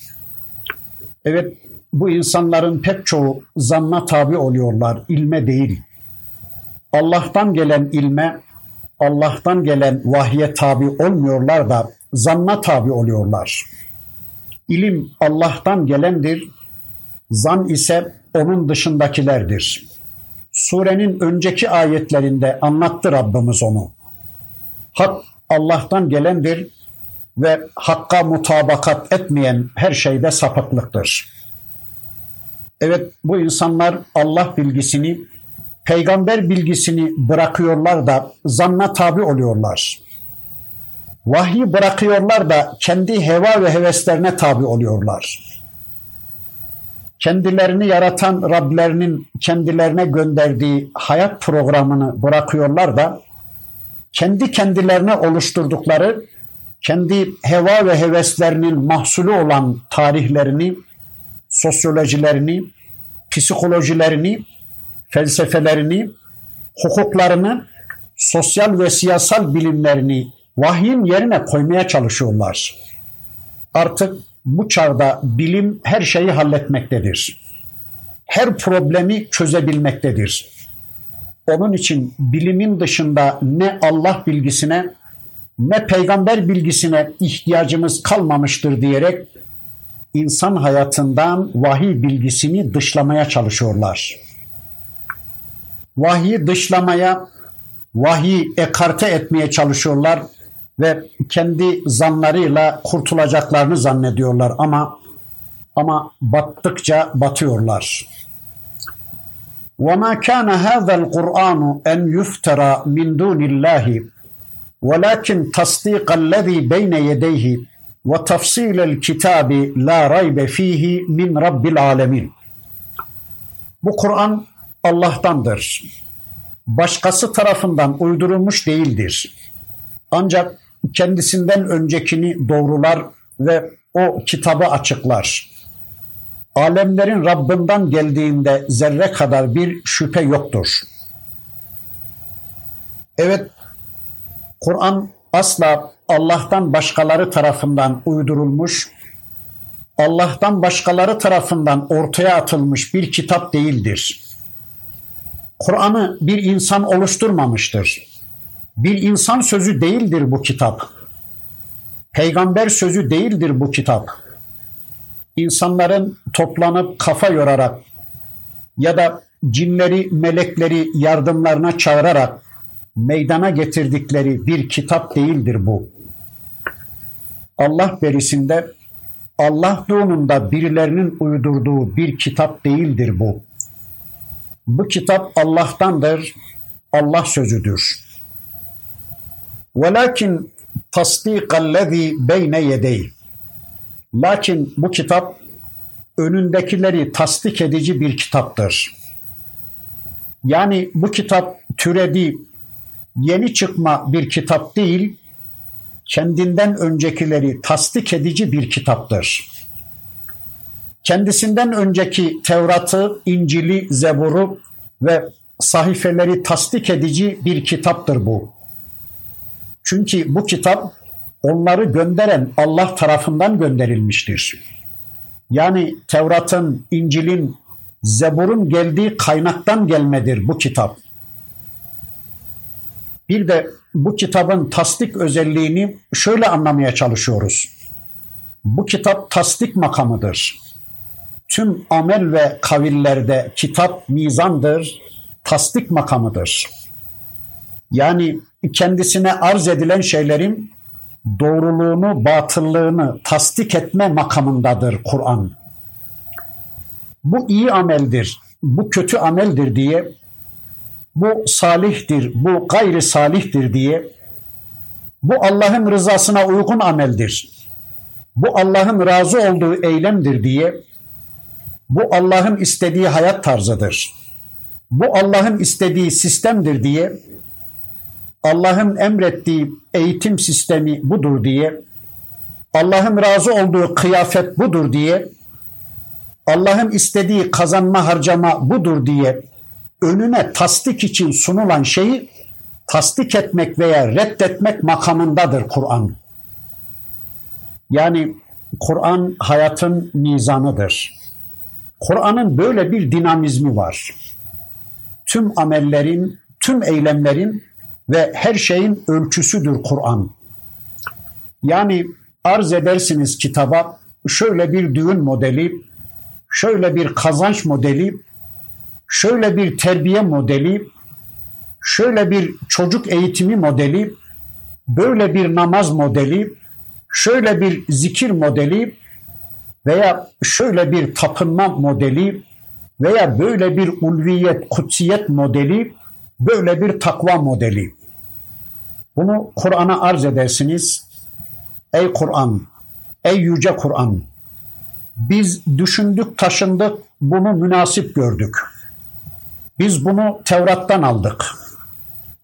Evet, bu insanların pek çoğu zanna tabi oluyorlar, ilme değil. Allah'tan gelen ilme, Allah'tan gelen vahye tabi olmuyorlar da zanna tabi oluyorlar. İlim Allah'tan gelendir, zan ise onun dışındakilerdir. Surenin önceki ayetlerinde anlattı Rabbimiz onu. Hak Allah'tan gelendir, ve hakka mutabakat etmeyen her şeyde sapıklıktır. Evet, bu insanlar Allah bilgisini, peygamber bilgisini bırakıyorlar da zanna tabi oluyorlar. Vahyi bırakıyorlar da kendi heva ve heveslerine tabi oluyorlar. Kendilerini yaratan Rablerinin kendilerine gönderdiği hayat programını bırakıyorlar da kendi kendilerine oluşturdukları, kendi heva ve heveslerinin mahsulü olan tarihlerini, sosyolojilerini, psikolojilerini, felsefelerini, hukuklarını, sosyal ve siyasal bilimlerini vahyin yerine koymaya çalışıyorlar. Artık bu çağda bilim her şeyi halletmektedir. Her problemi çözebilmektedir. Onun için bilimin dışında ne Allah bilgisine ne peygamber bilgisine ihtiyacımız kalmamıştır diyerek insan hayatından vahiy bilgisini dışlamaya çalışıyorlar. Vahyi dışlamaya, vahyi ekarte etmeye çalışıyorlar ve kendi zanlarıyla kurtulacaklarını zannediyorlar ama battıkça batıyorlar. وَمَا كَانَ هَذَا الْقُرْآنُ أَنْ يُفْتَرَى مِنْ دُونِ اللّٰهِ وَلَكِنْ تَصْدِيقَ الَّذ۪ي بَيْنَ يَدَيْهِ وَتَفْصِيلَ الْكِتَابِ لَا رَيْبَ ف۪يهِ مِنْ رَبِّ الْعَالَمِينَ. Bu Kur'an Allah'tandır. Başkası tarafından uydurulmuş değildir. Ancak kendisinden öncekini doğrular ve o kitabı açıklar. Alemlerin Rabbinden geldiğinde zerre kadar bir şüphe yoktur. Evet, Kur'an asla Allah'tan başkaları tarafından uydurulmuş, Allah'tan başkaları tarafından ortaya atılmış bir kitap değildir. Kur'an'ı bir insan oluşturmamıştır. Bir insan sözü değildir bu kitap. Peygamber sözü değildir bu kitap. İnsanların toplanıp kafa yorarak ya da cinleri, melekleri yardımlarına çağırarak meydana getirdikleri bir kitap değildir bu. Allah berisinde, Allah doğumunda birilerinin uydurduğu bir kitap değildir bu. Bu kitap Allah'tandır, Allah sözüdür. وَلَكِنْ تَصْدِيقَ الَّذ۪ي بَيْنَ يَدَيْهِ. Lakin bu kitap önündekileri tasdik edici bir kitaptır. Yani bu kitap türedi, yeni çıkma bir kitap değil, kendinden öncekileri tasdik edici bir kitaptır. Kendisinden önceki Tevrat'ı, İncil'i, Zebur'u ve sahifeleri tasdik edici bir kitaptır bu. Çünkü bu kitap onları gönderen Allah tarafından gönderilmiştir. Yani Tevrat'ın, İncil'in, Zebur'un geldiği kaynaktan gelmedir bu kitap. Bir de bu kitabın tasdik özelliğini şöyle anlamaya çalışıyoruz. Bu kitap tasdik makamıdır. Tüm amel ve kavillerde kitap mizandır, tasdik makamıdır. Yani kendisine arz edilen şeylerin doğruluğunu, batıllığını tasdik etme makamındadır Kur'an. Bu iyi ameldir, bu kötü ameldir diye, bu salihtir, bu gayri salihtir diye, bu Allah'ın rızasına uygun ameldir, bu Allah'ın razı olduğu eylemdir diye, bu Allah'ın istediği hayat tarzıdır, bu Allah'ın istediği sistemdir diye, Allah'ın emrettiği eğitim sistemi budur diye, Allah'ın razı olduğu kıyafet budur diye, Allah'ın istediği kazanma harcama budur diye önüne tasdik için sunulan şeyi tasdik etmek veya reddetmek makamındadır Kur'an. Yani Kur'an hayatın mizanıdır. Kur'an'ın böyle bir dinamizmi var. Tüm amellerin, tüm eylemlerin ve her şeyin ölçüsüdür Kur'an. Yani arz edersiniz kitaba şöyle bir düğün modeli, şöyle bir kazanç modeli, şöyle bir terbiye modeli, şöyle bir çocuk eğitimi modeli, böyle bir namaz modeli, şöyle bir zikir modeli veya şöyle bir tapınma modeli veya böyle bir ulviyet, kutsiyet modeli, böyle bir takva modeli. Bunu Kur'an'a arz edersiniz. Ey Kur'an, ey yüce Kur'an, biz düşündük, taşındık, bunu münasip gördük. Biz bunu Tevrat'tan aldık.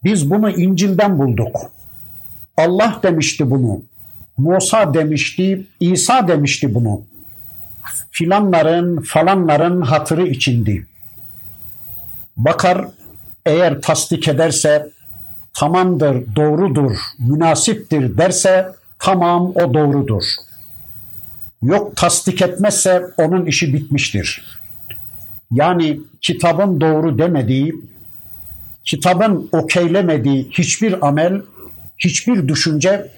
Biz bunu İncil'den bulduk. Allah demişti bunu. Musa demişti, İsa demişti bunu. Filanların, falanların hatırı içindi. Bakar, eğer tasdik ederse, tamamdır, doğrudur, münasiptir derse, tamam o doğrudur. Yok tasdik etmezse onun işi bitmiştir. Yani kitabın doğru demediği, kitabın okeylemediği hiçbir amel, hiçbir düşünce,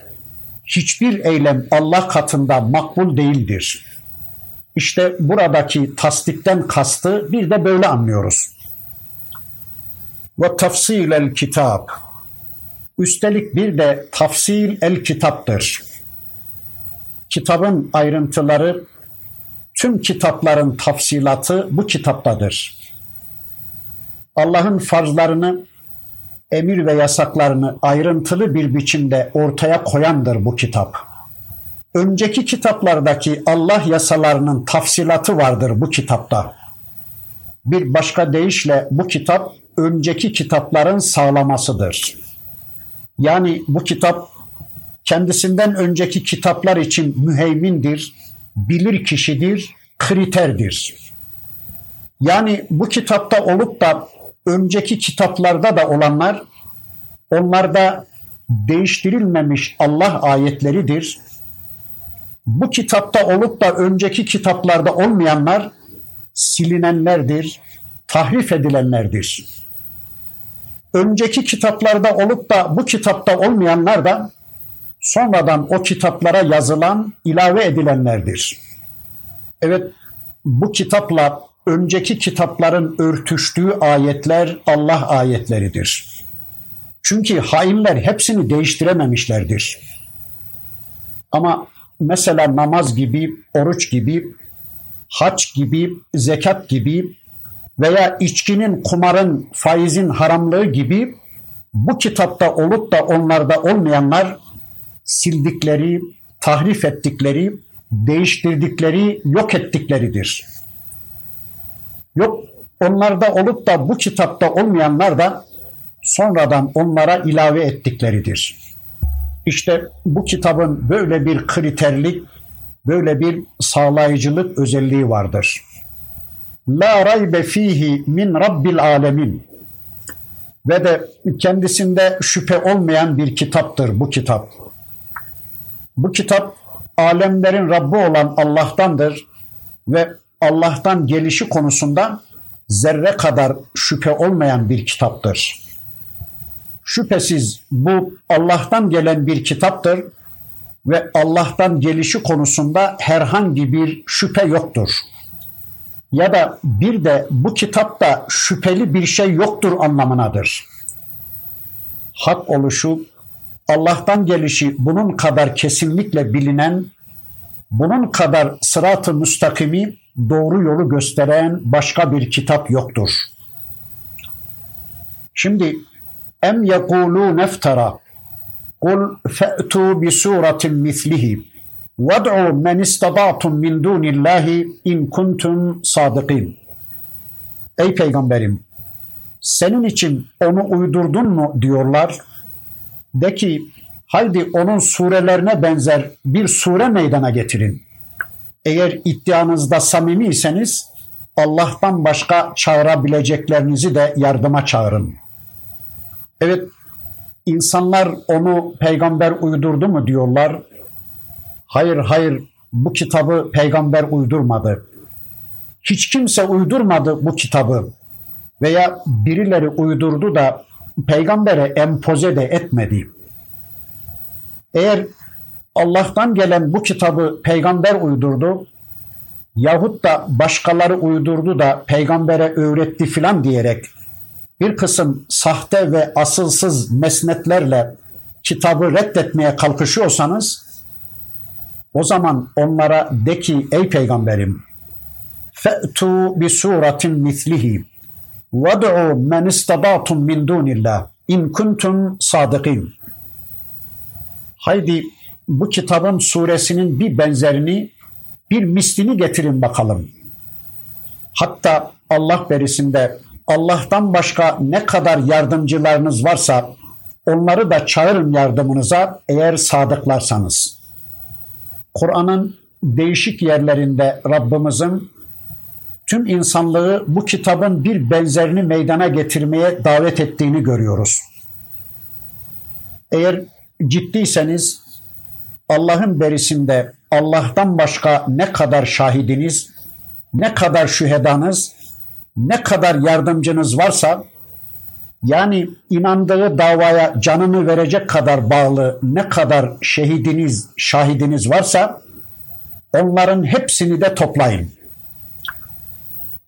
hiçbir eylem Allah katında makbul değildir. İşte buradaki tasdikten kastı bir de böyle anlıyoruz. Ve tafsil el kitap. Üstelik bir de tafsil el kitaptır. Kitabın ayrıntıları, tüm kitapların tafsilatı bu kitaptadır. Allah'ın farzlarını, emir ve yasaklarını ayrıntılı bir biçimde ortaya koyandır bu kitap. Önceki kitaplardaki Allah yasalarının tafsilatı vardır bu kitapta. Bir başka deyişle bu kitap önceki kitapların sağlamasıdır. Yani bu kitap kendisinden önceki kitaplar için müheymindir, bilir kişidir, kriterdir. Yani bu kitapta olup da önceki kitaplarda da olanlar, onlarda değiştirilmemiş Allah ayetleridir. Bu kitapta olup da önceki kitaplarda olmayanlar silinenlerdir, tahrif edilenlerdir. Önceki kitaplarda olup da bu kitapta olmayanlar da sonradan o kitaplara yazılan, ilave edilenlerdir. Evet, bu kitapla önceki kitapların örtüştüğü ayetler Allah ayetleridir. Çünkü hainler hepsini değiştirememişlerdir. Ama mesela namaz gibi, oruç gibi, hac gibi, zekat gibi veya içkinin, kumarın, faizin haramlığı gibi bu kitapta olup da onlarda olmayanlar sildikleri, tahrif ettikleri, değiştirdikleri, yok ettikleridir. Yok, onlarda olup da bu kitapta olmayanlar da sonradan onlara ilave ettikleridir. İşte bu kitabın böyle bir kriterlik, böyle bir sağlayıcılık özelliği vardır. La raybe fihi min rabbil alemin. Ve de kendisinde şüphe olmayan bir kitaptır bu kitap. Bu kitap alemlerin Rabbi olan Allah'tandır ve Allah'tan gelişi konusunda zerre kadar şüphe olmayan bir kitaptır. Şüphesiz bu Allah'tan gelen bir kitaptır ve Allah'tan gelişi konusunda herhangi bir şüphe yoktur. Ya da bir de bu kitapta şüpheli bir şey yoktur anlamınadır. Hak oluşu, Allah'tan gelişi bunun kadar kesinlikle bilinen, bunun kadar sırat-ı müstakimi, doğru yolu gösteren başka bir kitap yoktur. Şimdi em yekulûne iftara kul fe'tû bi sûratin mislihi ved'û men istada'tum min dûnillâhi in kuntum sâdıkîn. Ey peygamberim, senin için onu uydurdun mu diyorlar? De ki, haydi onun surelerine benzer bir sure meydana getirin. Eğer iddianızda samimiyseniz Allah'tan başka çağırabileceklerinizi de yardıma çağırın. Evet, insanlar onu peygamber uydurdu mu diyorlar. Hayır, bu kitabı peygamber uydurmadı. Hiç kimse uydurmadı bu kitabı veya birileri uydurdu da peygambere empoze de etmedi. Eğer Allah'tan gelen bu kitabı peygamber uydurdu yahut da başkaları uydurdu da peygambere öğretti filan diyerek bir kısım sahte ve asılsız mesnetlerle kitabı reddetmeye kalkışıyorsanız O zaman onlara de ki ey peygamberim, fe'tu bi suratin mislihi vad'u men istabatum min dunillah in kuntum sadikin. Haydi bu kitabın suresinin bir benzerini, bir mislini getirin bakalım. Hatta Allah berisinde Allah'tan başka ne kadar yardımcılarınız varsa onları da çağırın yardımınıza eğer sadıklarsanız. Kur'an'ın değişik yerlerinde Rabbimizin tüm insanlığı bu kitabın bir benzerini meydana getirmeye davet ettiğini görüyoruz. Eğer ciddiyseniz Allah'ın berisinde Allah'tan başka ne kadar şahidiniz, ne kadar şühedanız, ne kadar yardımcınız varsa, yani inandığı davaya canını verecek kadar bağlı ne kadar şehidiniz, şahidiniz varsa onların hepsini de toplayın.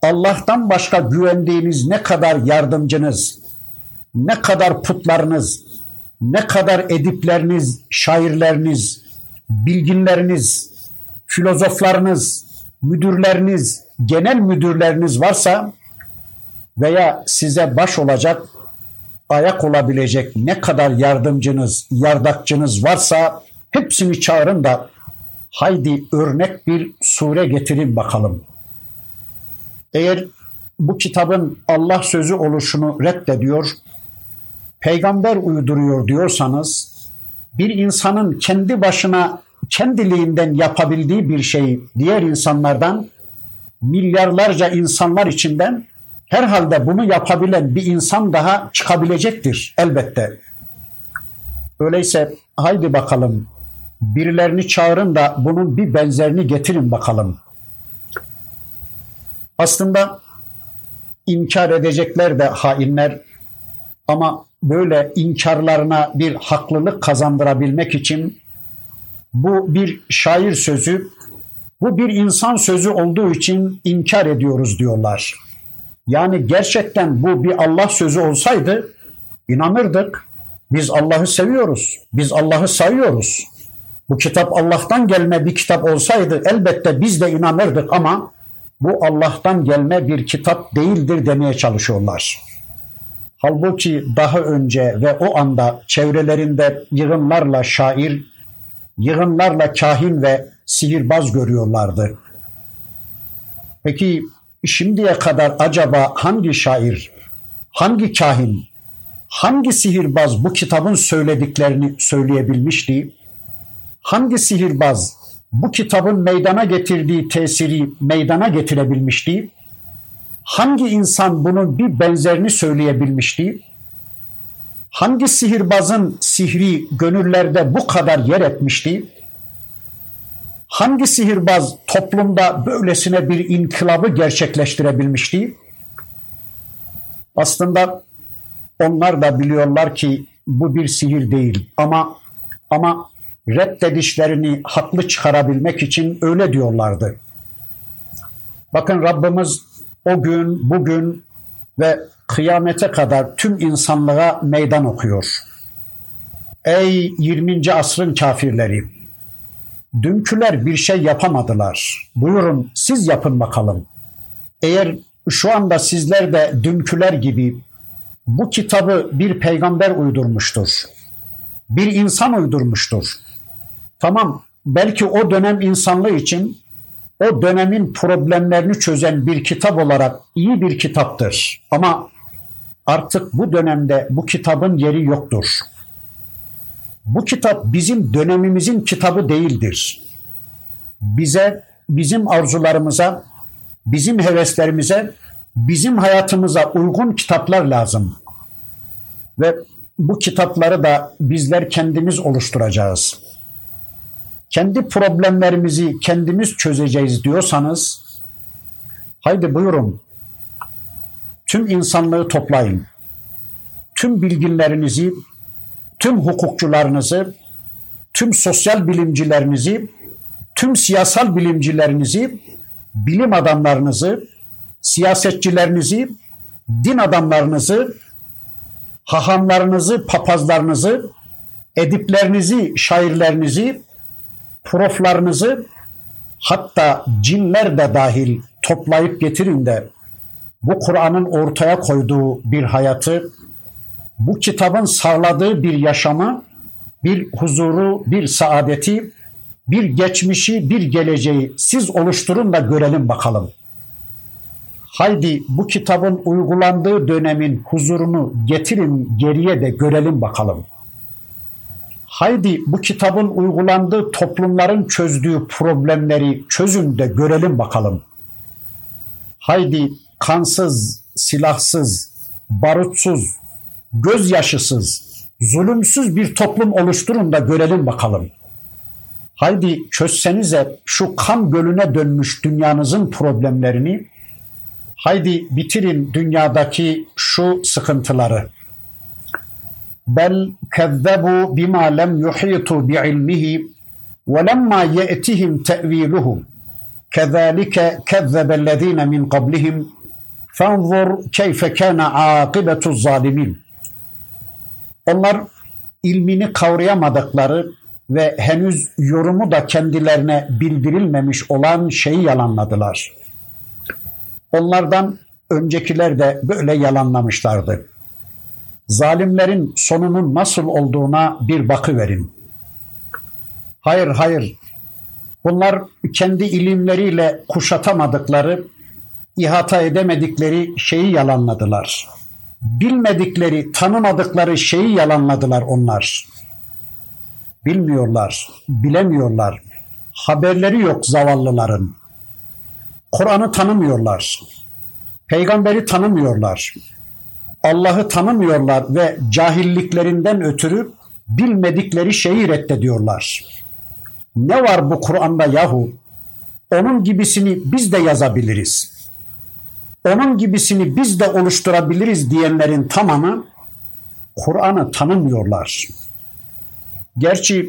Allah'tan başka güvendiğiniz ne kadar yardımcınız, ne kadar putlarınız, ne kadar edipleriniz, şairleriniz, bilginleriniz, filozoflarınız, müdürleriniz, genel müdürleriniz varsa veya size baş olacak, ayak olabilecek ne kadar yardımcınız, yardakçınız varsa hepsini çağırın da haydi örnek bir sure getirin bakalım. Eğer bu kitabın Allah sözü oluşunu reddediyor, peygamber uyduruyor diyorsanız, bir insanın kendi başına kendiliğinden yapabildiği bir şeyi diğer insanlardan, milyarlarca insanlar içinden herhalde bunu yapabilen bir insan daha çıkabilecektir elbette. Öyleyse haydi bakalım birilerini çağırın da bunun bir benzerini getirin bakalım. Aslında inkar edecekler de hainler ama böyle inkarlarına bir haklılık kazandırabilmek için bu bir şair sözü, bu bir insan sözü olduğu için inkar ediyoruz diyorlar. Yani gerçekten bu bir Allah sözü olsaydı inanırdık. Biz Allah'ı seviyoruz, biz Allah'ı sayıyoruz. Bu kitap Allah'tan gelme bir kitap olsaydı elbette biz de inanırdık ama bu Allah'tan gelme bir kitap değildir demeye çalışıyorlar. Halbuki daha önce ve o anda çevrelerinde yığınlarla şair, yığınlarla kahin ve sihirbaz görüyorlardı. Peki şimdiye kadar acaba hangi şair, hangi kahin, hangi sihirbaz bu kitabın söylediklerini söyleyebilmişti? Hangi sihirbaz bu kitabın meydana getirdiği tesiri meydana getirebilmişti? Hangi insan bunun bir benzerini söyleyebilmişti? Hangi sihirbazın sihri gönüllerde bu kadar yer etmişti? Hangi sihirbaz toplumda böylesine bir inkılabı gerçekleştirebilmişti? Aslında onlar da biliyorlar ki bu bir sihir değil ama reddedişlerini haklı çıkarabilmek için öyle diyorlardı. Bakın Rabbimiz o gün, bugün ve kıyamete kadar tüm insanlığa meydan okuyor. Ey 20. asrın kafirleri! Dünküler bir şey yapamadılar. Buyurun siz yapın bakalım. Eğer şu anda sizler de dünküler gibi bu kitabı bir peygamber uydurmuştur, bir insan uydurmuştur. Tamam, belki o dönem insanlığı için o dönemin problemlerini çözen bir kitap olarak iyi bir kitaptır. Ama artık bu dönemde bu kitabın yeri yoktur. Bu kitap bizim dönemimizin kitabı değildir. Bize, bizim arzularımıza, bizim heveslerimize, bizim hayatımıza uygun kitaplar lazım. Ve bu kitapları da bizler kendimiz oluşturacağız. Kendi problemlerimizi kendimiz çözeceğiz diyorsanız, haydi buyurun, tüm insanlığı toplayın. Tüm bilginlerinizi, tüm hukukçularınızı, tüm sosyal bilimcilerinizi, tüm siyasal bilimcilerinizi, bilim adamlarınızı, siyasetçilerinizi, din adamlarınızı, hahamlarınızı, papazlarınızı, ediplerinizi, şairlerinizi, proflarınızı hatta cinler de dahil toplayıp getirin de bu Kur'an'ın ortaya koyduğu bir hayatı, bu kitabın sağladığı bir yaşamı, bir huzuru, bir saadeti, bir geçmişi, bir geleceği siz oluşturun da görelim bakalım. Haydi bu kitabın uygulandığı dönemin huzurunu getirin geriye de görelim bakalım. Haydi bu kitabın uygulandığı toplumların çözdüğü problemleri çözün de görelim bakalım. Haydi kansız, silahsız, barutsuz, gözyaşısız, zulümsüz bir toplum oluşturun da görelim bakalım. Haydi çözsenize şu kan gölüne dönmüş dünyanızın problemlerini. Haydi bitirin dünyadaki şu sıkıntıları. Bel kezzebu bima lem yuhitu bi ilmihi ve lemma ye'tihim te'viluhum kezalike kezzebellezine min qablihim fenzur keyfe kâne âkibetu zalimin. Onlar ilmini kavrayamadıkları ve henüz yorumu da kendilerine bildirilmemiş olan şeyi yalanladılar. Onlardan öncekiler de böyle yalanlamışlardı. Zalimlerin sonunun nasıl olduğuna bir bakıverin. Hayır, bunlar kendi ilimleriyle kuşatamadıkları, ihata edemedikleri şeyi yalanladılar. Bilmedikleri, tanımadıkları şeyi yalanladılar onlar. Bilmiyorlar, bilemiyorlar. Haberleri yok zavallıların. Kur'an'ı tanımıyorlar. Peygamberi tanımıyorlar. Allah'ı tanımıyorlar ve cahilliklerinden ötürü bilmedikleri şeyi reddediyorlar. Ne var bu Kur'an'da yahu? Onun gibisini biz de yazabiliriz. Onun gibisini biz de oluşturabiliriz diyenlerin tamamı Kur'an'ı tanımıyorlar. Gerçi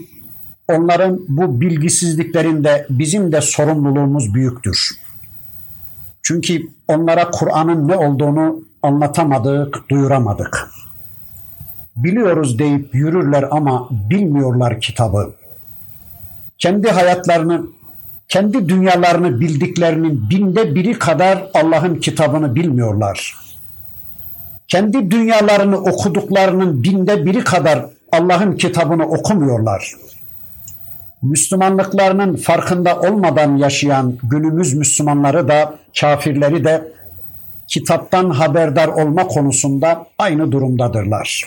onların bu bilgisizliklerinde bizim de sorumluluğumuz büyüktür. Çünkü onlara Kur'an'ın ne olduğunu anlatamadık, duyuramadık. Biliyoruz deyip yürürler ama bilmiyorlar kitabı. Kendi hayatlarını, kendi dünyalarını bildiklerinin 1/1000 kadar Allah'ın kitabını bilmiyorlar. Kendi dünyalarını okuduklarının 1/1000 kadar Allah'ın kitabını okumuyorlar. Müslümanlıklarının farkında olmadan yaşayan günümüz Müslümanları da kafirleri de kitaptan haberdar olma konusunda aynı durumdadırlar.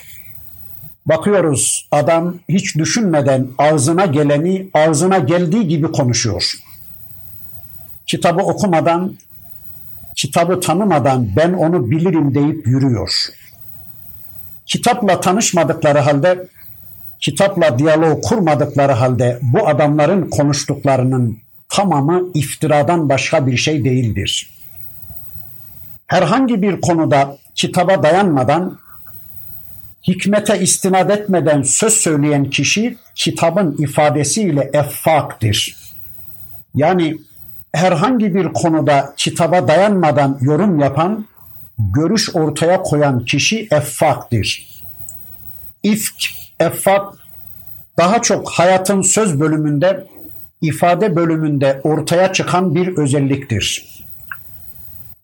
Bakıyoruz adam hiç düşünmeden ağzına geleni ağzına geldiği gibi konuşuyor. Kitabı okumadan, kitabı tanımadan ben onu bilirim deyip yürüyor. Kitapla tanışmadıkları halde, kitapla diyalog kurmadıkları halde bu adamların konuştuklarının tamamı iftiradan başka bir şey değildir. Herhangi bir konuda kitaba dayanmadan, hikmete istinad etmeden söz söyleyen kişi kitabın ifadesiyle effaktır. Yani herhangi bir konuda kitaba dayanmadan yorum yapan, görüş ortaya koyan kişi effaktır. İfk, effak daha çok hayatın söz bölümünde, ifade bölümünde ortaya çıkan bir özelliktir.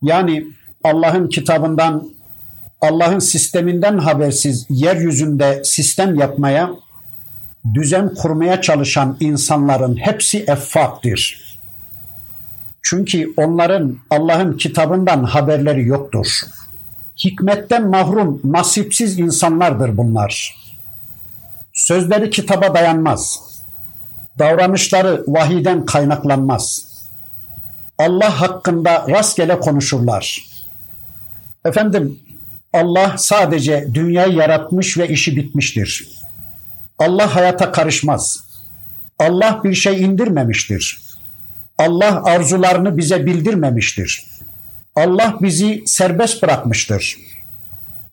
Yani Allah'ın kitabından, Allah'ın sisteminden habersiz yeryüzünde sistem yapmaya, düzen kurmaya çalışan insanların hepsi effaktır. Çünkü onların Allah'ın kitabından haberleri yoktur. Hikmetten mahrum, nasipsiz insanlardır bunlar. Sözleri kitaba dayanmaz. Davranışları vahiyden kaynaklanmaz. Allah hakkında rastgele konuşurlar. Efendim, Allah sadece dünyayı yaratmış ve işi bitmiştir. Allah hayata karışmaz. Allah bir şey indirmemiştir. Allah arzularını bize bildirmemiştir. Allah bizi serbest bırakmıştır.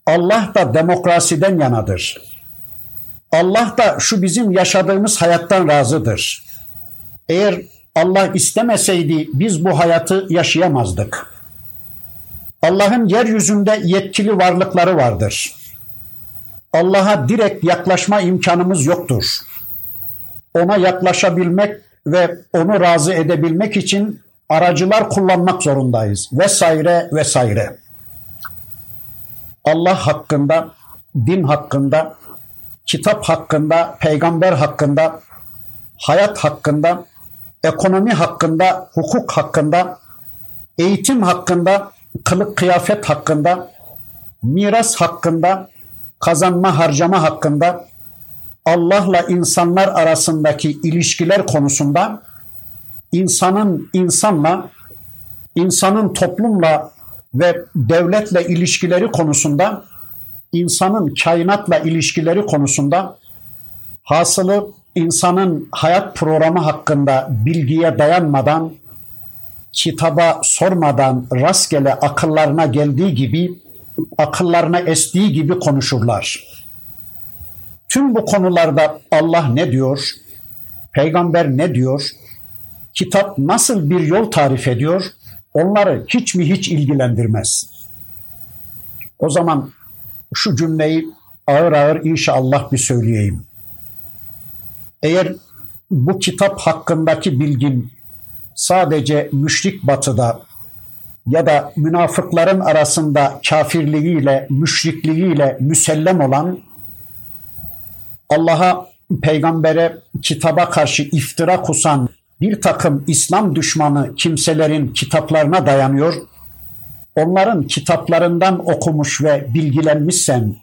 Allah da demokrasiden yanadır. Allah da şu bizim yaşadığımız hayattan razıdır. Eğer Allah istemeseydi biz bu hayatı yaşayamazdık. Allah'ın yeryüzünde yetkili varlıkları vardır. Allah'a direkt yaklaşma imkanımız yoktur. Ona yaklaşabilmek ve onu razı edebilmek için aracılar kullanmak zorundayız vesaire vesaire. Allah hakkında, din hakkında, kitap hakkında, peygamber hakkında, hayat hakkında, ekonomi hakkında, hukuk hakkında, eğitim hakkında, kılık kıyafet hakkında, miras hakkında, kazanma harcama hakkında, Allah'la insanlar arasındaki ilişkiler konusunda, insanın toplumla ve devletle ilişkileri konusunda, insanın kainatla ilişkileri konusunda, hasılı insanın hayat programı hakkında bilgiye dayanmadan, kitaba sormadan rastgele akıllarına geldiği gibi, akıllarına estiği gibi konuşurlar. Tüm bu konularda Allah ne diyor? Peygamber ne diyor? Kitap nasıl bir yol tarif ediyor? Onları hiç mi hiç ilgilendirmez. O zaman şu cümleyi ağır ağır inşallah bir söyleyeyim. Eğer bu kitap hakkındaki bilgin sadece müşrik batıda ya da münafıkların arasında kafirliğiyle, müşrikliğiyle müsellem olan, Allah'a, peygambere, kitaba karşı iftira kusan bir takım İslam düşmanı kimselerin kitaplarına dayanıyor, onların kitaplarından okumuş ve bilgilenmişsen,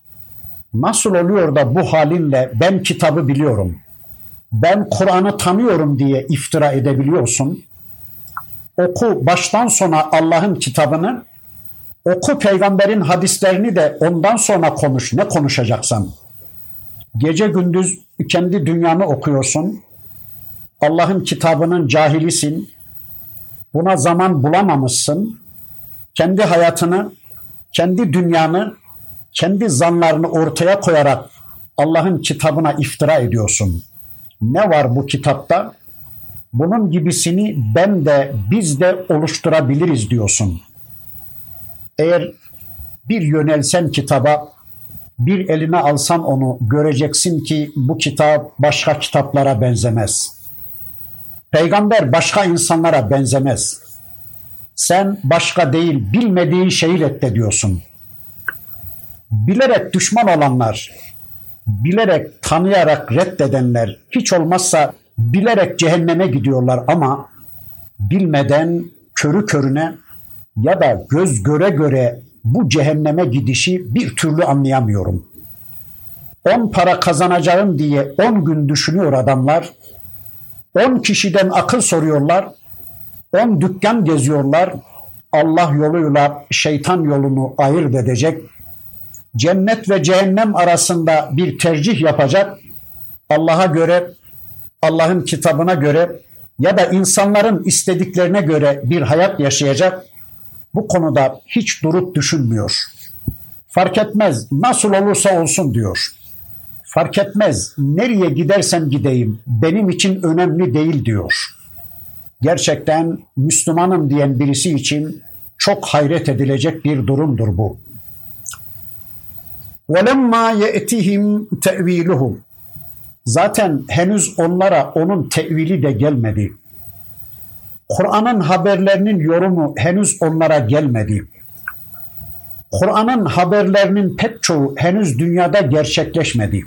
nasıl oluyor da bu halinle ben kitabı biliyorum, ben Kur'an'ı tanıyorum diye iftira edebiliyorsun? Oku baştan sona Allah'ın kitabını, oku peygamberin hadislerini de ondan sonra konuş ne konuşacaksan. Gece gündüz kendi dünyanı okuyorsun, Allah'ın kitabının cahilisin, buna zaman bulamamışsın, kendi hayatını, kendi dünyanı, kendi zanlarını ortaya koyarak Allah'ın kitabına iftira ediyorsun. Ne var bu kitapta? Bunun gibisini ben de biz de oluşturabiliriz diyorsun. Eğer bir yönelsen kitaba, bir eline alsan onu göreceksin ki bu kitap başka kitaplara benzemez. Peygamber başka insanlara benzemez. Sen başka değil, bilmediğin şeyi reddediyorsun. Bilerek düşman olanlar, bilerek tanıyarak reddedenler hiç olmazsa bilerek cehenneme gidiyorlar ama bilmeden körü körüne ya da göz göre göre bu cehenneme gidişi bir türlü anlayamıyorum. 10 para kazanacağım diye 10 gün düşünüyor adamlar. 10 kişiden akıl soruyorlar. 10 dükkan geziyorlar. Allah yoluyla şeytan yolunu ayırt edecek. Cennet ve cehennem arasında bir tercih yapacak. Allah'a göre, Allah'ın kitabına göre ya da insanların istediklerine göre bir hayat yaşayacak. Bu konuda hiç durup düşünmüyor. Fark etmez nasıl olursa olsun diyor. Fark etmez nereye gidersem gideyim benim için önemli değil diyor. Gerçekten Müslümanım diyen birisi için çok hayret edilecek bir durumdur bu. وَلَمَّا يَأْتِهِمْ تَأْوِيلُهُمْ Zaten henüz onlara onun tevili de gelmedi. Kur'an'ın haberlerinin yorumu henüz onlara gelmedi. Kur'an'ın haberlerinin pek çoğu henüz dünyada gerçekleşmedi.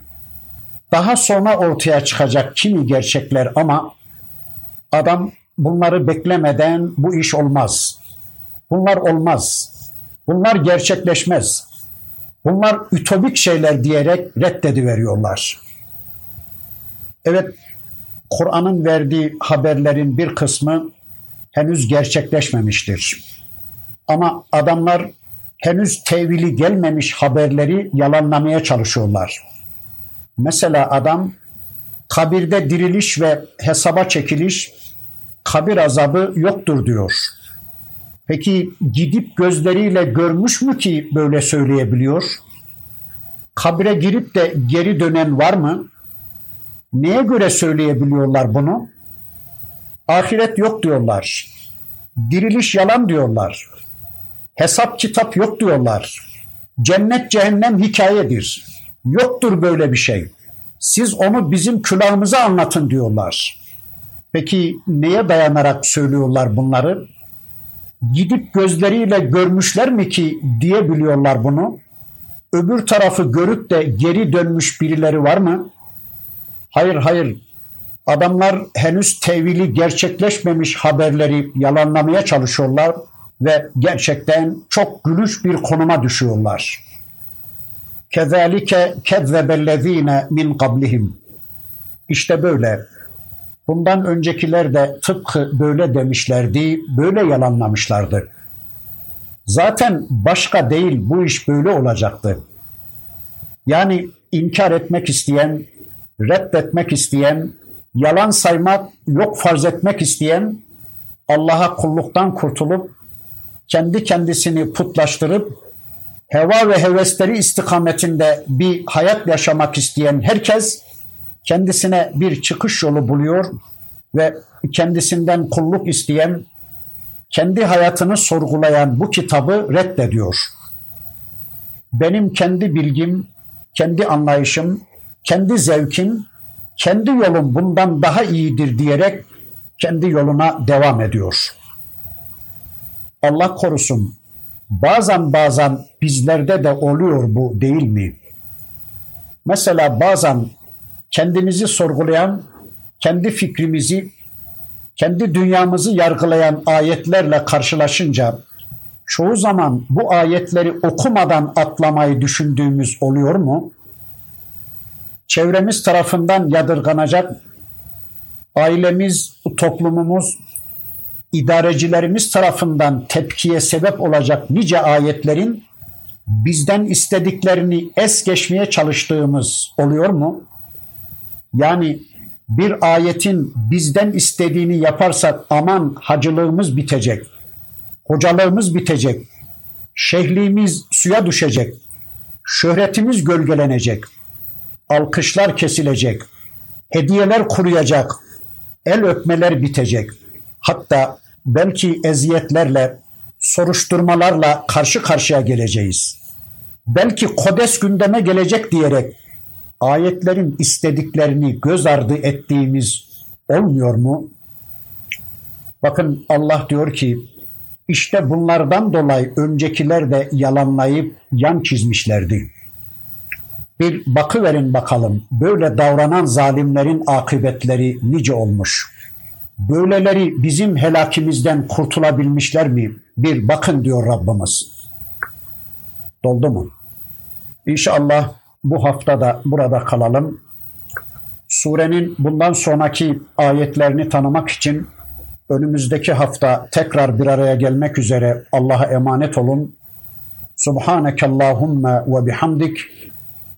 Daha sonra ortaya çıkacak kimi gerçekler ama adam bunları beklemeden bu iş olmaz. Bunlar olmaz. Bunlar gerçekleşmez. Bunlar ütopik şeyler diyerek reddediveriyorlar. Evet, Kur'an'ın verdiği haberlerin bir kısmı henüz gerçekleşmemiştir. Ama adamlar henüz tevili gelmemiş haberleri yalanlamaya çalışıyorlar. Mesela adam kabirde diriliş ve hesaba çekiliş, kabir azabı yoktur diyor. Peki gidip gözleriyle görmüş mü ki böyle söyleyebiliyor? Kabire girip de geri dönen var mı? Neye göre söyleyebiliyorlar bunu? Ahiret yok diyorlar. Diriliş yalan diyorlar. Hesap kitap yok diyorlar. Cennet cehennem hikayedir. Yoktur böyle bir şey. Siz onu bizim külahımıza anlatın diyorlar. Peki neye dayanarak söylüyorlar bunları? Gidip gözleriyle görmüşler mi ki diyebiliyorlar bunu? Öbür tarafı görüp de geri dönmüş birileri var mı? Hayır. Adamlar henüz tevili gerçekleşmemiş haberleri yalanlamaya çalışıyorlar ve gerçekten çok gülüş bir konuma düşüyorlar. Kezalike kezzebellezine min qablihim. İşte böyle. Bundan öncekiler de tıpkı böyle demişlerdi, böyle yalanlamışlardı. Zaten başka değil, bu iş böyle olacaktı. Yani inkar etmek isteyen, reddetmek isteyen, yalan saymak, yok farz etmek isteyen, Allah'a kulluktan kurtulup, kendi kendisini putlaştırıp, heva ve hevesleri istikametinde bir hayat yaşamak isteyen herkes, kendisine bir çıkış yolu buluyor ve kendisinden kulluk isteyen, kendi hayatını sorgulayan bu kitabı reddediyor. Benim kendi bilgim, kendi anlayışım, kendi zevkim, kendi yolum bundan daha iyidir diyerek kendi yoluna devam ediyor. Allah korusun, bazen bizlerde de oluyor bu, değil mi? Mesela bazen kendimizi sorgulayan, kendi fikrimizi, kendi dünyamızı yargılayan ayetlerle karşılaşınca çoğu zaman bu ayetleri okumadan atlamayı düşündüğümüz oluyor mu? Çevremiz tarafından yadırganacak, ailemiz, toplumumuz, idarecilerimiz tarafından tepkiye sebep olacak nice ayetlerin bizden istediklerini es geçmeye çalıştığımız oluyor mu? Yani bir ayetin bizden istediğini yaparsak aman hacılığımız bitecek, hocalığımız bitecek, şeyhliğimiz suya düşecek, şöhretimiz gölgelenecek, alkışlar kesilecek, hediyeler kuruyacak, el öpmeler bitecek. Hatta belki eziyetlerle, soruşturmalarla karşı karşıya geleceğiz. Belki kodes gündeme gelecek diyerek ayetlerin istediklerini göz ardı ettiğimiz olmuyor mu? Bakın Allah diyor ki, işte bunlardan dolayı öncekiler de yalanlayıp yan çizmişlerdi. Bir bakıverin bakalım, böyle davranan zalimlerin akıbetleri nice olmuş. Böyleleri bizim helakimizden kurtulabilmişler mi? Bir bakın diyor Rabbimiz. Doldu mu? İnşallah bu hafta da burada kalalım. Surenin bundan sonraki ayetlerini tanımak için önümüzdeki hafta tekrar bir araya gelmek üzere Allah'a emanet olun. Subhanekallahumma ve bihamdik.